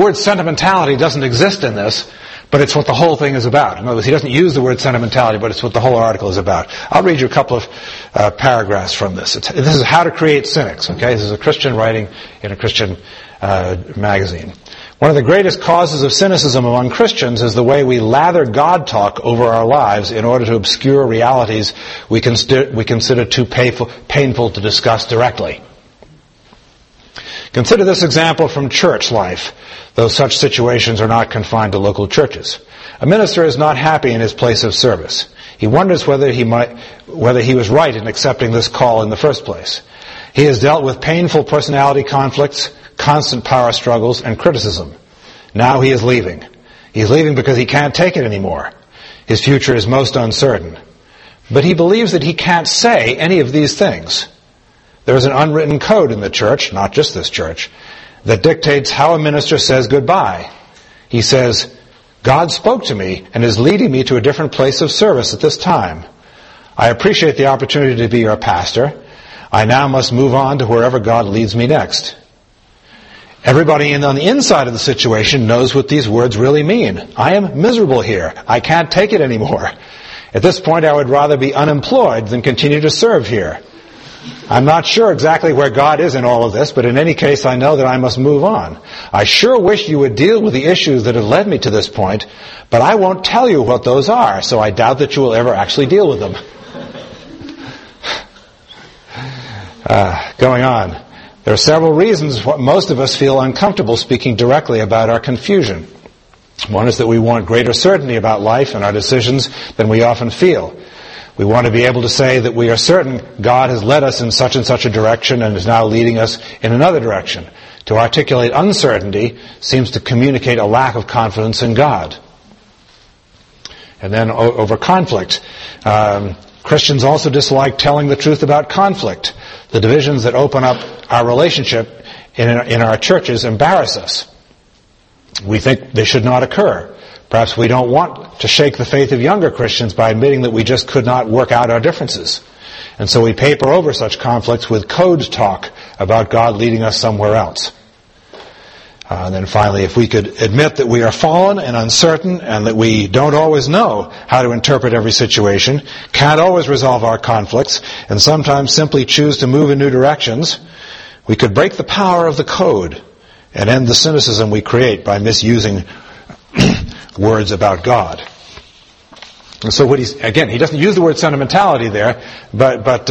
word sentimentality doesn't exist in this, but it's what the whole thing is about. In other words, he doesn't use the word sentimentality, but it's what the whole article is about. I'll read you a couple of paragraphs from this. This is how to create cynics, okay? This is a Christian writing in a Christian magazine. One of the greatest causes of cynicism among Christians is the way we lather God talk over our lives in order to obscure realities we consider too painful to discuss directly. Consider this example from church life, though such situations are not confined to local churches. A minister is not happy in his place of service. He wonders whether he was right in accepting this call in the first place. He has dealt with painful personality conflicts, constant power struggles, and criticism. Now he is leaving. He's leaving because he can't take it anymore. His future is most uncertain. But he believes that he can't say any of these things. There is an unwritten code in the church, not just this church, that dictates how a minister says goodbye. He says, God spoke to me and is leading me to a different place of service at this time. I appreciate the opportunity to be your pastor. I now must move on to wherever God leads me next. Everybody on the inside of the situation knows what these words really mean. I am miserable here. I can't take it anymore. At this point, I would rather be unemployed than continue to serve here. I'm not sure exactly where God is in all of this, but in any case, I know that I must move on. I sure wish you would deal with the issues that have led me to this point, but I won't tell you what those are, so I doubt that you will ever actually deal with them. Going on. There are several reasons why most of us feel uncomfortable speaking directly about our confusion. One is that we want greater certainty about life and our decisions than we often feel. We want to be able to say that we are certain God has led us in such and such a direction and is now leading us in another direction. To articulate uncertainty seems to communicate a lack of confidence in God. And then over conflict. Christians also dislike telling the truth about conflict. The divisions that open up our relationship in our churches embarrass us. We think they should not occur. Perhaps we don't want to shake the faith of younger Christians by admitting that we just could not work out our differences. And so we paper over such conflicts with code talk about God leading us somewhere else. And then finally, if we could admit that we are fallen and uncertain and that we don't always know how to interpret every situation, can't always resolve our conflicts, and sometimes simply choose to move in new directions, we could break the power of the code and end the cynicism we create by misusing words about God. And so what he doesn't use the word sentimentality there, but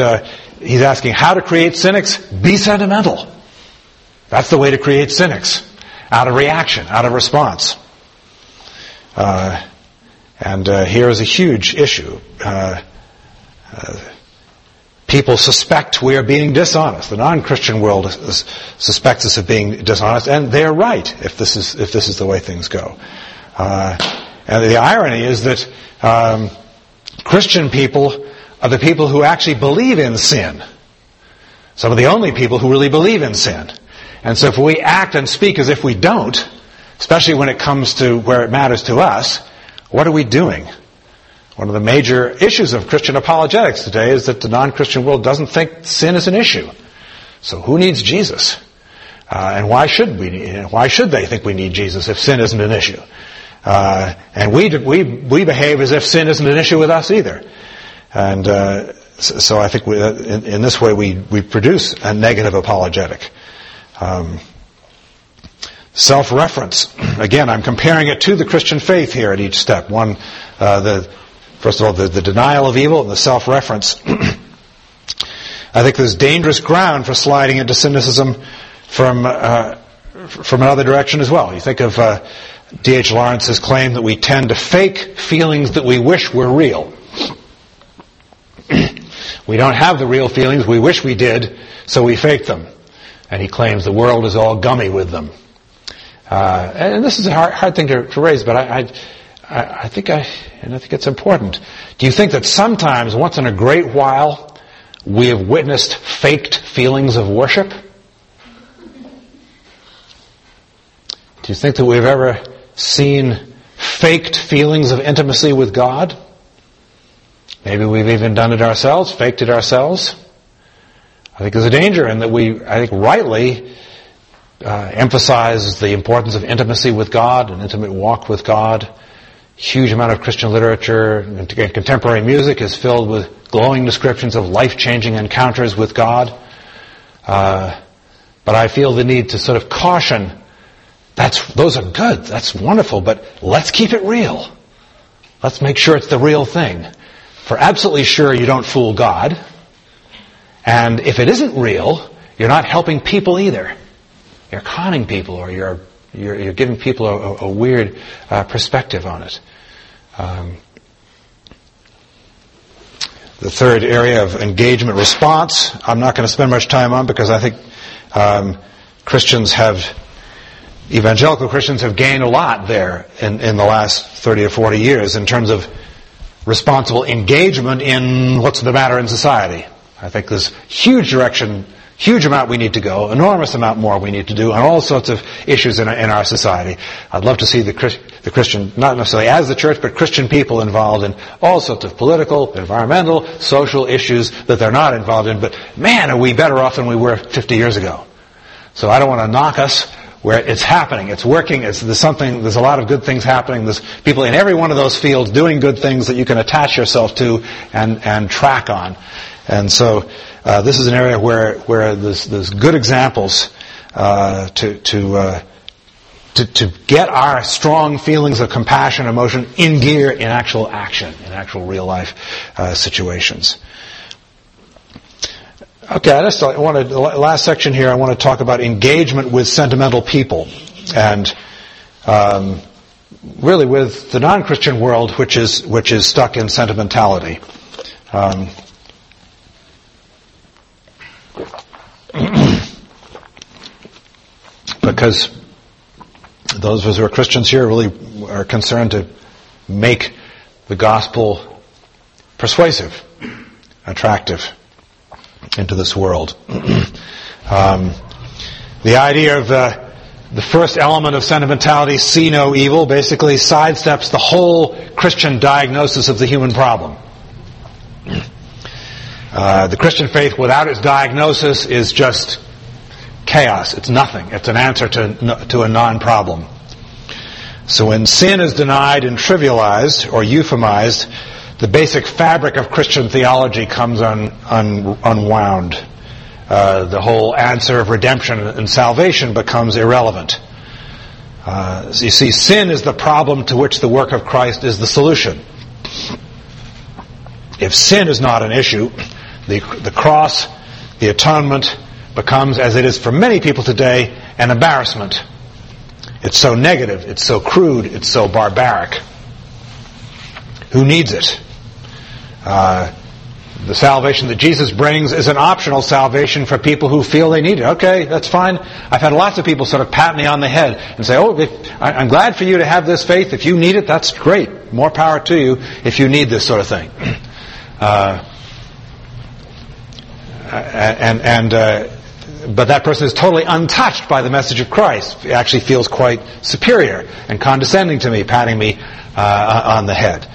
he's asking how to create cynics. Be sentimental. That's the way to create cynics. Out of reaction, out of response. And here is a huge issue. People suspect we are being dishonest. The non-Christian world suspects us of being dishonest, and they're right if this is the way things go. And the irony is that Christian people are the people who actually believe in sin. Some of the only people who really believe in sin. And so if we act and speak as if we don't, especially when it comes to where it matters to us, what are we doing? One of the major issues of Christian apologetics today is that the non-Christian world doesn't think sin is an issue. So who needs Jesus? And why should we? Why should they think we need Jesus if sin isn't an issue? And we behave as if sin isn't an issue with us either. And so I think we, in this way we produce a negative apologetic. Self-reference. Again, I'm comparing it to the Christian faith here at each step. One, first of all, the denial of evil and the self-reference. I think there's dangerous ground for sliding into cynicism from another direction as well. You think of D.H. Lawrence's claim that we tend to fake feelings that we wish were real. We don't have the real feelings, we wish we did, so we fake them. And he claims the world is all gummy with them. And this is a hard thing to raise, but I think it's important. Do you think that sometimes, once in a great while, we have witnessed faked feelings of worship? Do you think that we've ever seen faked feelings of intimacy with God? Maybe we've even done it ourselves, faked it ourselves. I think there's a danger in that we rightly emphasize the importance of intimacy with God, an intimate walk with God. Huge amount of Christian literature and contemporary music is filled with glowing descriptions of life-changing encounters with God. But I feel the need to sort of caution, those are good, that's wonderful, but let's keep it real. Let's make sure it's the real thing. For absolutely sure you don't fool God. And if it isn't real, you're not helping people either. You're conning people, or you're giving people a weird perspective on it. The third area of engagement response, I'm not going to spend much time on because I think evangelical Christians have gained a lot there in the last 30 or 40 years in terms of responsible engagement in what's the matter in society. I think there's huge amount we need to go, enormous amount more we need to do on all sorts of issues in our society. I'd love to see the Christian, not necessarily as the church, but Christian people involved in all sorts of political, environmental, social issues that they're not involved in. But man, are we better off than we were 50 years ago. So I don't want to knock us where it's happening, it's working, there's a lot of good things happening. There's people in every one of those fields doing good things that you can attach yourself to and track on. And so this is an area where there's good examples to get our strong feelings of compassion, emotion in gear in actual action, in actual real life situations. Okay, last section here. I want to talk about engagement with sentimental people, and really with the non-Christian world, which is stuck in sentimentality. Because those of us who are Christians here really are concerned to make the gospel persuasive, attractive into this world. The idea of the first element of sentimentality, see no evil, basically sidesteps the whole Christian diagnosis of the human problem. The Christian faith without its diagnosis is just chaos. It's nothing. It's an answer to a non-problem. So when sin is denied and trivialized or euphemized, the basic fabric of Christian theology comes unwound. The whole answer of redemption and salvation becomes irrelevant. So you see, sin is the problem to which the work of Christ is the solution. If sin is not an issue, the cross, the atonement, becomes, as it is for many people today, an embarrassment. It's so negative, it's so crude, it's so barbaric. Who needs it? The salvation that Jesus brings is an optional salvation for people who feel they need it. Okay, that's fine. I've had lots of people sort of pat me on the head and say, I'm glad for you to have this faith. If you need it, that's great. More power to you if you need this sort of thing. But that person is totally untouched by the message of Christ. He actually feels quite superior and condescending to me, patting me on the head.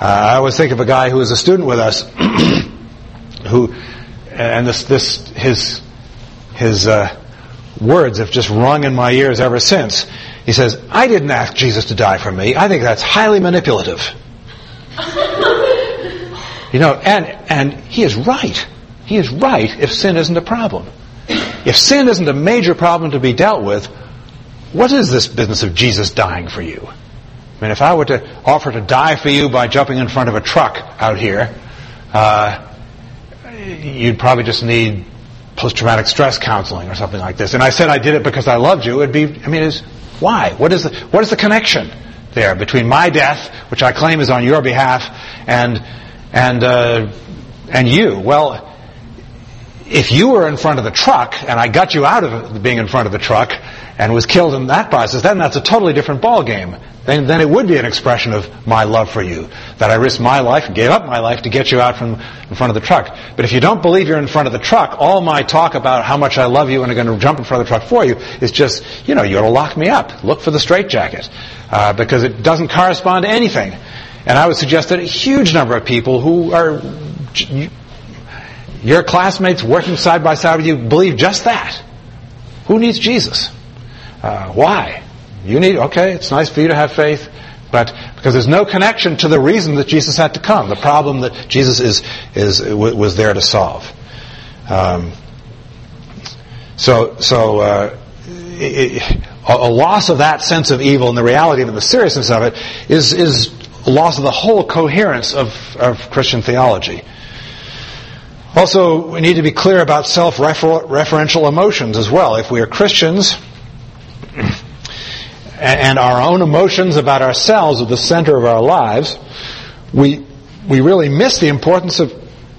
I always think of a guy who was a student with us, who, and this his his words have just rung in my ears ever since. He says, "I didn't ask Jesus to die for me. I think that's highly manipulative." You know, and he is right. He is right if sin isn't a problem. If sin isn't a major problem to be dealt with, what is this business of Jesus dying for you? I mean, if I were to offer to die for you by jumping in front of a truck out here, you'd probably just need post-traumatic stress counseling or something like this. And I said I did it because I loved you. It'd be, I mean, it's, why? What is the connection there between my death, which I claim is on your behalf, and you? Well, if you were in front of the truck and I got you out of being in front of the truck and was killed in that process, then that's a totally different ballgame. Then it would be an expression of my love for you, that I risked my life and gave up my life to get you out from in front of the truck. But if you don't believe you're in front of the truck, all my talk about how much I love you and are going to jump in front of the truck for you is just, you know, you ought to lock me up. Look for the straitjacket, because it doesn't correspond to anything. And I would suggest that a huge number of people who are your classmates working side by side with you believe just that. Who needs Jesus? Why? You need, okay, it's nice for you to have faith, but because there's no connection to the reason that Jesus had to come, the problem that Jesus was there to solve. A loss of that sense of evil and the reality and the seriousness of it is a loss of the whole coherence of Christian theology. Also, we need to be clear about self-referential emotions as well. If we are Christians, and our own emotions about ourselves are the center of our lives, we really miss the importance of,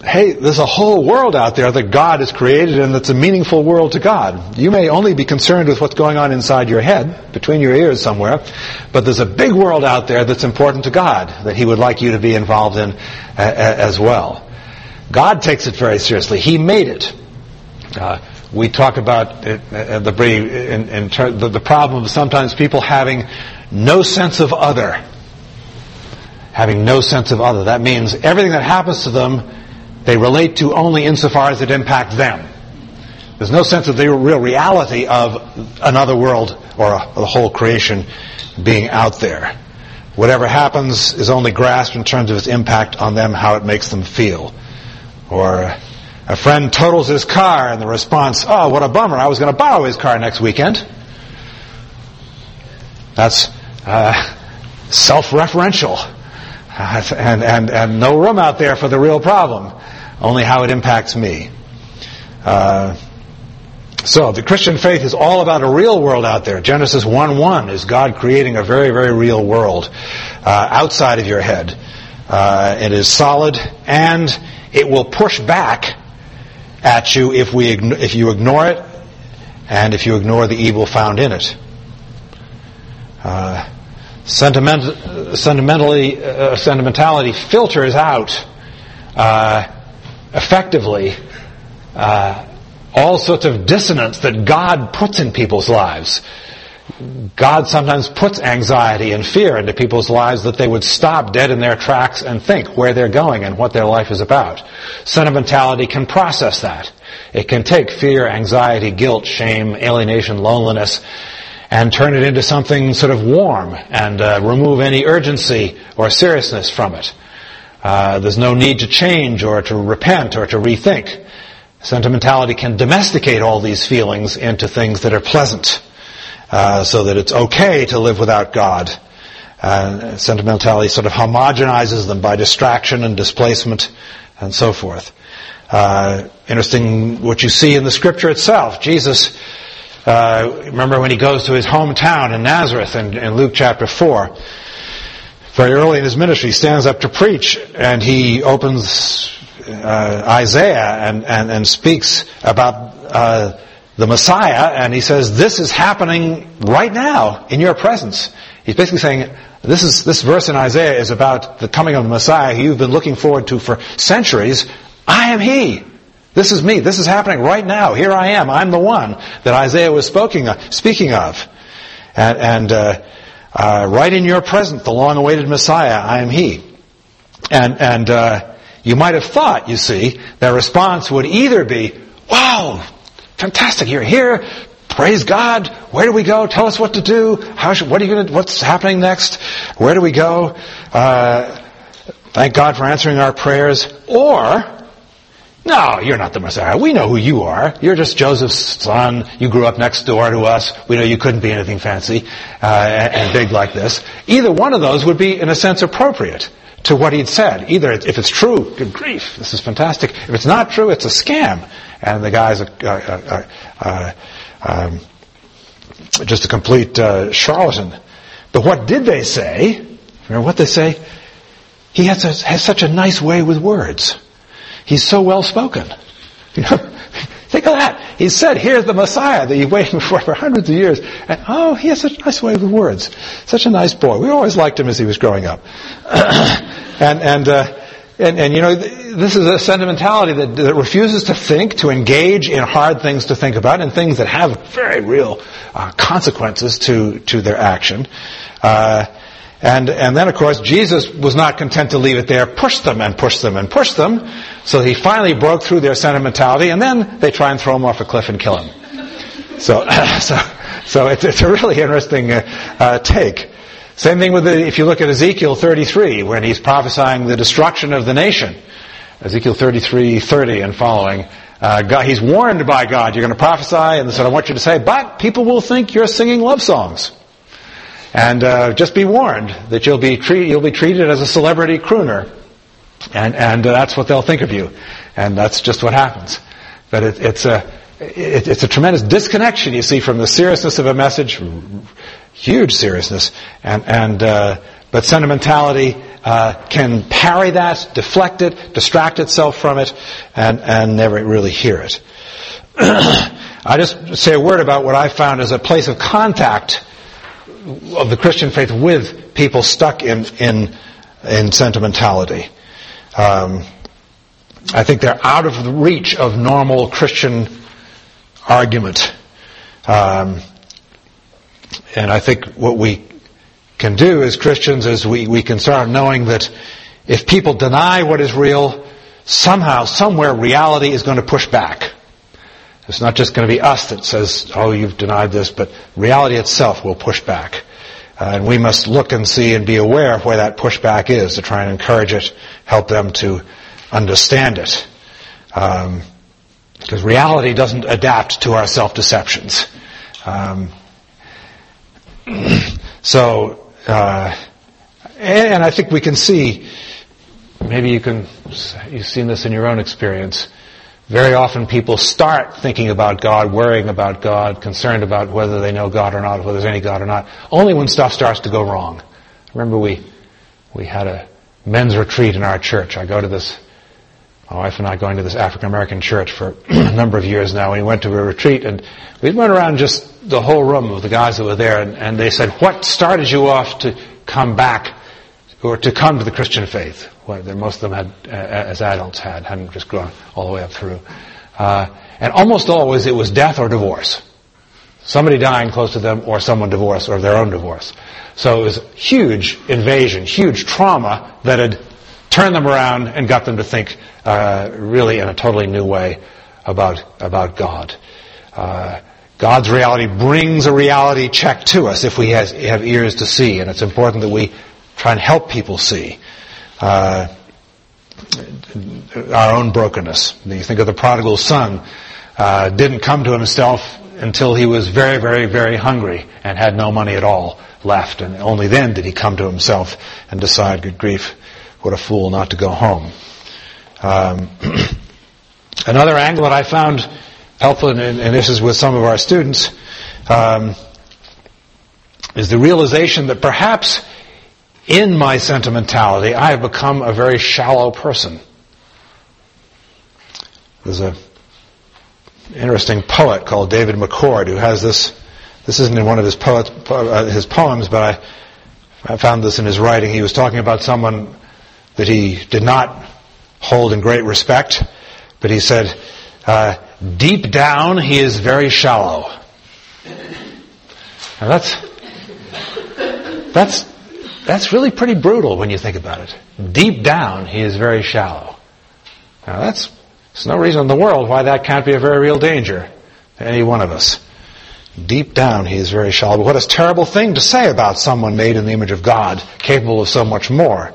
hey, there's a whole world out there that God has created and that's a meaningful world to God. You may only be concerned with what's going on inside your head, between your ears somewhere, but there's a big world out there that's important to God that He would like you to be involved in as well. God takes it very seriously. He made it. We talk about the problem of sometimes people having no sense of other. Having no sense of other. That means everything that happens to them, they relate to only insofar as it impacts them. There's no sense of the real reality of another world or the whole creation being out there. Whatever happens is only grasped in terms of its impact on them, how it makes them feel. Or a friend totals his car and the response, "Oh, what a bummer, I was going to borrow his car next weekend." That's self-referential and no room out there for the real problem, only how it impacts me. So the Christian faith is all about a real world out there. Genesis 1:1 is God creating a very, very real world outside of your head. It is solid, and it will push back at you if you ignore it, and if you ignore the evil found in it. Sentimentality filters out effectively all sorts of dissonance that God puts in people's lives. God sometimes puts anxiety and fear into people's lives that they would stop dead in their tracks and think where they're going and what their life is about. Sentimentality can process that. It can take fear, anxiety, guilt, shame, alienation, loneliness, and turn it into something sort of warm and remove any urgency or seriousness from it. There's no need to change or to repent or to rethink. Sentimentality can domesticate all these feelings into things that are pleasant. So that it's okay to live without God. Sentimentality sort of homogenizes them by distraction and displacement and so forth. Interesting what you see in the scripture itself. Jesus, remember when he goes to his hometown in Nazareth in Luke chapter 4, very early in his ministry, he stands up to preach and he opens Isaiah and speaks about the Messiah, and he says, "This is happening right now in your presence." He's basically saying, this verse in Isaiah is about the coming of the Messiah you've been looking forward to for centuries. I am He. This is me. This is happening right now. Here I am. I'm the one that Isaiah was speaking of. Right in your presence, the long-awaited Messiah, I am He. You might have thought, you see, their response would either be, "Wow, Fantastic, you're here. Praise God. Where do we go? Tell us what to do. What's happening next? Where do we go? Thank God for answering our prayers. Or, no, you're not the Messiah. We know who you are. You're just Joseph's son. You grew up next door to us. We know you couldn't be anything fancy and big like this. Either one of those would be, in a sense, appropriate to what he'd said. Either, if it's true, good grief, this is fantastic. If it's not true, it's a scam. And the guy's just a complete charlatan. But what did they say? Remember what they say? He has such a nice way with words. He's so well-spoken. You know, think of that. He said, here's the Messiah that you've waited for hundreds of years. And, oh, he has such a nice way with words. Such a nice boy. We always liked him as he was growing up. And you know, this is a sentimentality that refuses to think, to engage in hard things to think about, and things that have very real consequences to their action. And then, of course, Jesus was not content to leave it there, pushed them and pushed them and pushed them, so he finally broke through their sentimentality, and then they try and throw him off a cliff and kill him. So it's a really interesting take. Same thing with if you look at Ezekiel 33, when he's prophesying the destruction of the nation. Ezekiel 33:30 and following. God, he's warned by God, you're going to prophesy, and this is what I want you to say, but people will think you're singing love songs. And just be warned that you'll be treated as a celebrity crooner, and that's what they'll think of you, and that's just what happens. But it's a tremendous disconnection, you see, from the seriousness of a message, huge seriousness, but sentimentality can parry that, deflect it, distract itself from it, and never really hear it. I just say a word about what I found as a place of contact of the Christian faith with people stuck in sentimentality. I think they're out of the reach of normal Christian argument. And I think what we can do as Christians is we can start knowing that if people deny what is real, somehow, somewhere, reality is going to push back. It's not just going to be us that says, oh, you've denied this, but reality itself will push back. And we must look and see and be aware of where that pushback is to try and encourage it, help them to understand it. Because reality doesn't adapt to our self-deceptions. And I think we can see, maybe you've seen this in your own experience, very often people start thinking about God, worrying about God, concerned about whether they know God or not, whether there's any God or not, only when stuff starts to go wrong. I remember we had a men's retreat in our church. My wife and I going to this African-American church for a number of years now. We went to a retreat, and we went around just the whole room of the guys that were there, and they said, what started you off to come back or to come to the Christian faith? Most of them had, as adults, hadn't just grown all the way up through. And almost always it was death or divorce. Somebody dying close to them or someone divorced or their own divorce. So it was huge invasion, huge trauma that had turned them around and got them to think really in a totally new way about God. God's reality brings a reality check to us if we have ears to see, and it's important that we try and help people see our own brokenness. You think of the prodigal son, didn't come to himself until he was very, very, very hungry and had no money at all left, and only then did he come to himself and decide, good grief, what a fool not to go home. Another angle that I found helpful, and this is with some of our students, is the realization that perhaps in my sentimentality, I have become a very shallow person. There's an interesting poet called David McCord who has this. This isn't in one of his poems, but I found this in his writing. He was talking about someone that he did not hold in great respect, but he said, deep down he is very shallow. Now that's really pretty brutal when you think about it. Deep down, he is very shallow. Now, there's no reason in the world why that can't be a very real danger. to any one of us. Deep down he is very shallow. But what a terrible thing to say about someone made in the image of God, capable of so much more.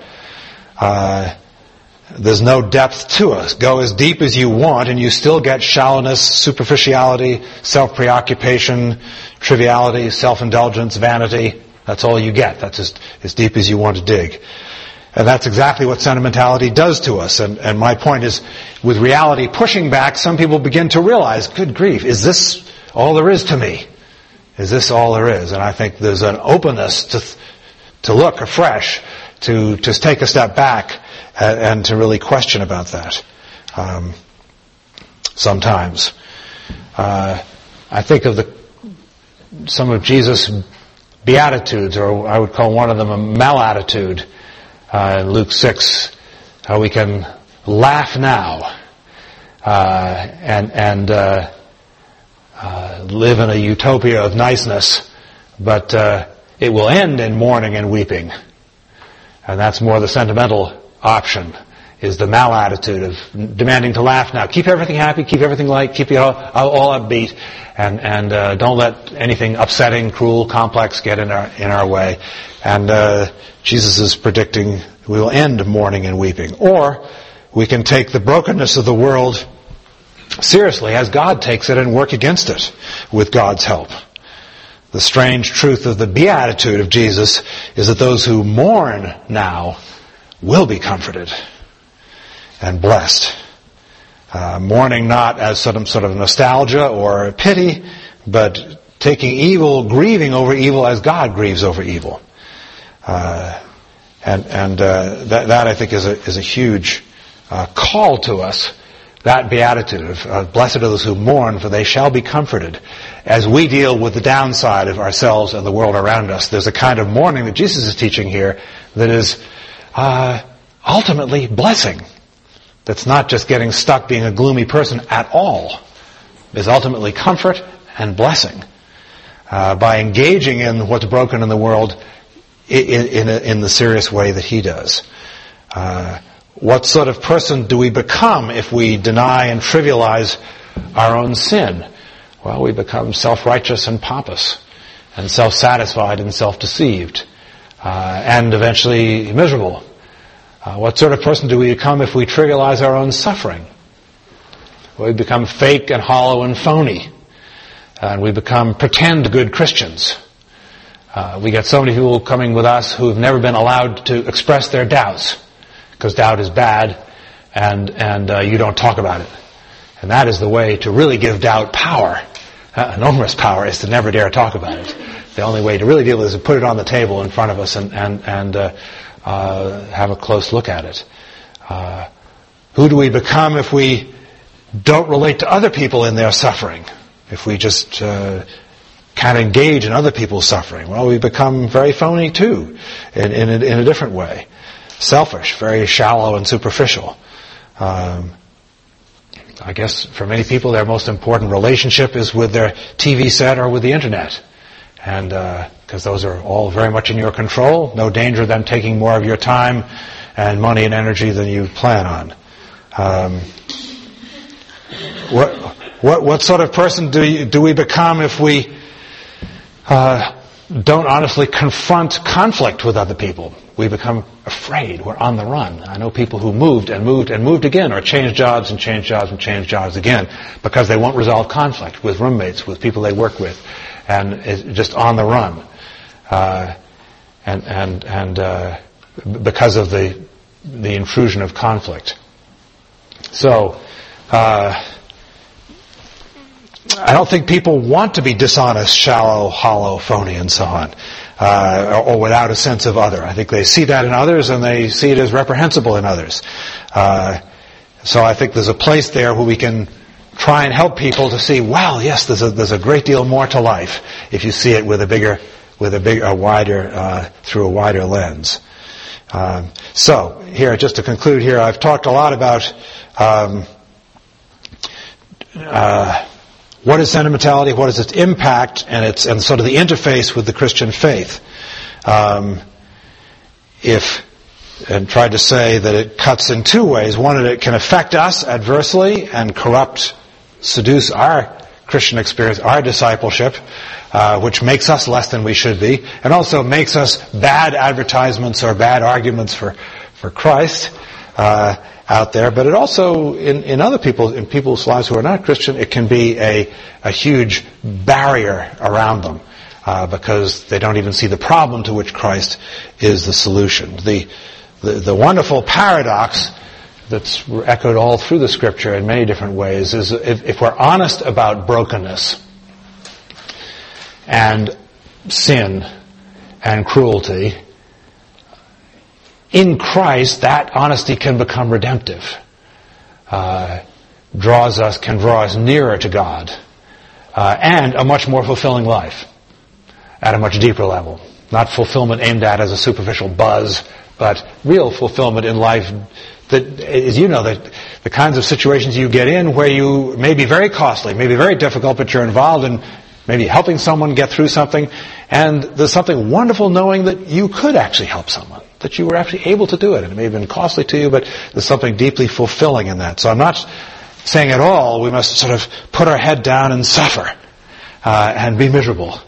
There's no depth to us. Go as deep as you want and you still get shallowness, superficiality, self-preoccupation, triviality, self-indulgence, vanity. That's all you get. That's just as deep as you want to dig. And that's exactly what sentimentality does to us. And my point is, with reality pushing back, some people begin to realize, good grief, is this all there is to me? Is this all there is? And I think there's an openness to look afresh, to just take a step back and to really question about that sometimes. I think of some of Jesus' beatitudes, or I would call one of them a malattitude. In Luke 6, how we can laugh now and live in a utopia of niceness, but it will end in mourning and weeping. And that's more the sentimental option, is the malattitude of demanding to laugh now. Keep everything happy, keep everything light, keep it all upbeat, and don't let anything upsetting, cruel, complex get in our way. And Jesus is predicting we will end mourning and weeping. Or we can take the brokenness of the world seriously as God takes it and work against it with God's help. The strange truth of the beatitude of Jesus is that those who mourn now will be comforted and blessed. Mourning not as some sort of nostalgia or pity, but taking evil, grieving over evil as God grieves over evil. That I think is a huge call to us, that beatitude of blessed are those who mourn, for they shall be comforted. As we deal with the downside of ourselves and the world around us, there's a kind of mourning that Jesus is teaching here that is ultimately blessing. That's not just getting stuck being a gloomy person at all. It's ultimately comfort and blessing. By engaging in what's broken in the world in the serious way that he does. What sort of person do we become if we deny and trivialize our own sin? Well, we become self-righteous and pompous, and self-satisfied and self-deceived, and eventually miserable. What sort of person do we become if we trivialize our own suffering? Well, we become fake and hollow and phony, and we become pretend good Christians. We get so many people coming with us who have never been allowed to express their doubts, because doubt is bad, and you don't talk about it. And that is the way to really give doubt power, enormous power, is to never dare talk about it. The only way to really deal with it is to put it on the table in front of us and have a close look at it. Who do we become if we don't relate to other people in their suffering? If we just can't engage in other people's suffering? Well, we become very phony too, in a different way. Selfish, very shallow and superficial. I guess for many people their most important relationship is with their TV set or with the internet. And because those are all very much in your control, no danger of them taking more of your time and money and energy than you plan on. What sort of person do we become if we don't honestly confront conflict with other people? We become afraid. We're on the run. I know people who moved and moved and moved again, or changed jobs and changed jobs and changed jobs again, because they won't resolve conflict with roommates, with people they work with, and it's just on the run. Because of the intrusion of conflict. So, I don't think people want to be dishonest, shallow, hollow, phony, and so on, or without a sense of other. I think they see that in others, and they see it as reprehensible in others. So I think there's a place there where we can try and help people to see, wow, yes, there's a great deal more to life if you see it with through a wider lens. So here, just to conclude here, I've talked a lot about what is sentimentality, what is its impact, and sort of the interface with the Christian faith. And tried to say that it cuts in two ways. One, that it can affect us adversely and seduce our Christian experience, our discipleship, which makes us less than we should be, and also makes us bad advertisements or bad arguments for Christ out there. But it also, in other people, in people's lives who are not Christian, it can be a huge barrier around them because they don't even see the problem to which Christ is the solution. The wonderful paradox that's echoed all through the Scripture in many different ways is if we're honest about brokenness and sin and cruelty, in Christ that honesty can become redemptive, can draw us nearer to God, and a much more fulfilling life at a much deeper level. Not fulfillment aimed at as a superficial buzz, but real fulfillment in life. That, as you know, the kinds of situations you get in where you may be very costly, may be very difficult, but you're involved in maybe helping someone get through something, and there's something wonderful knowing that you could actually help someone, that you were actually able to do it. And it may have been costly to you, but there's something deeply fulfilling in that. So I'm not saying at all we must sort of put our head down and suffer and be miserable.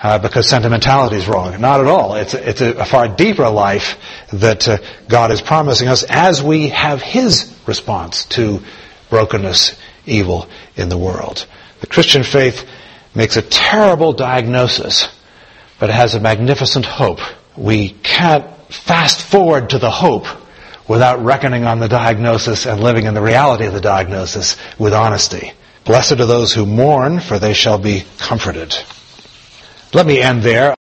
Because sentimentality is wrong. Not at all. It's a far deeper life that God is promising us as we have His response to brokenness, evil in the world. The Christian faith makes a terrible diagnosis, but it has a magnificent hope. We can't fast forward to the hope without reckoning on the diagnosis and living in the reality of the diagnosis with honesty. Blessed are those who mourn, for they shall be comforted. Let me end there.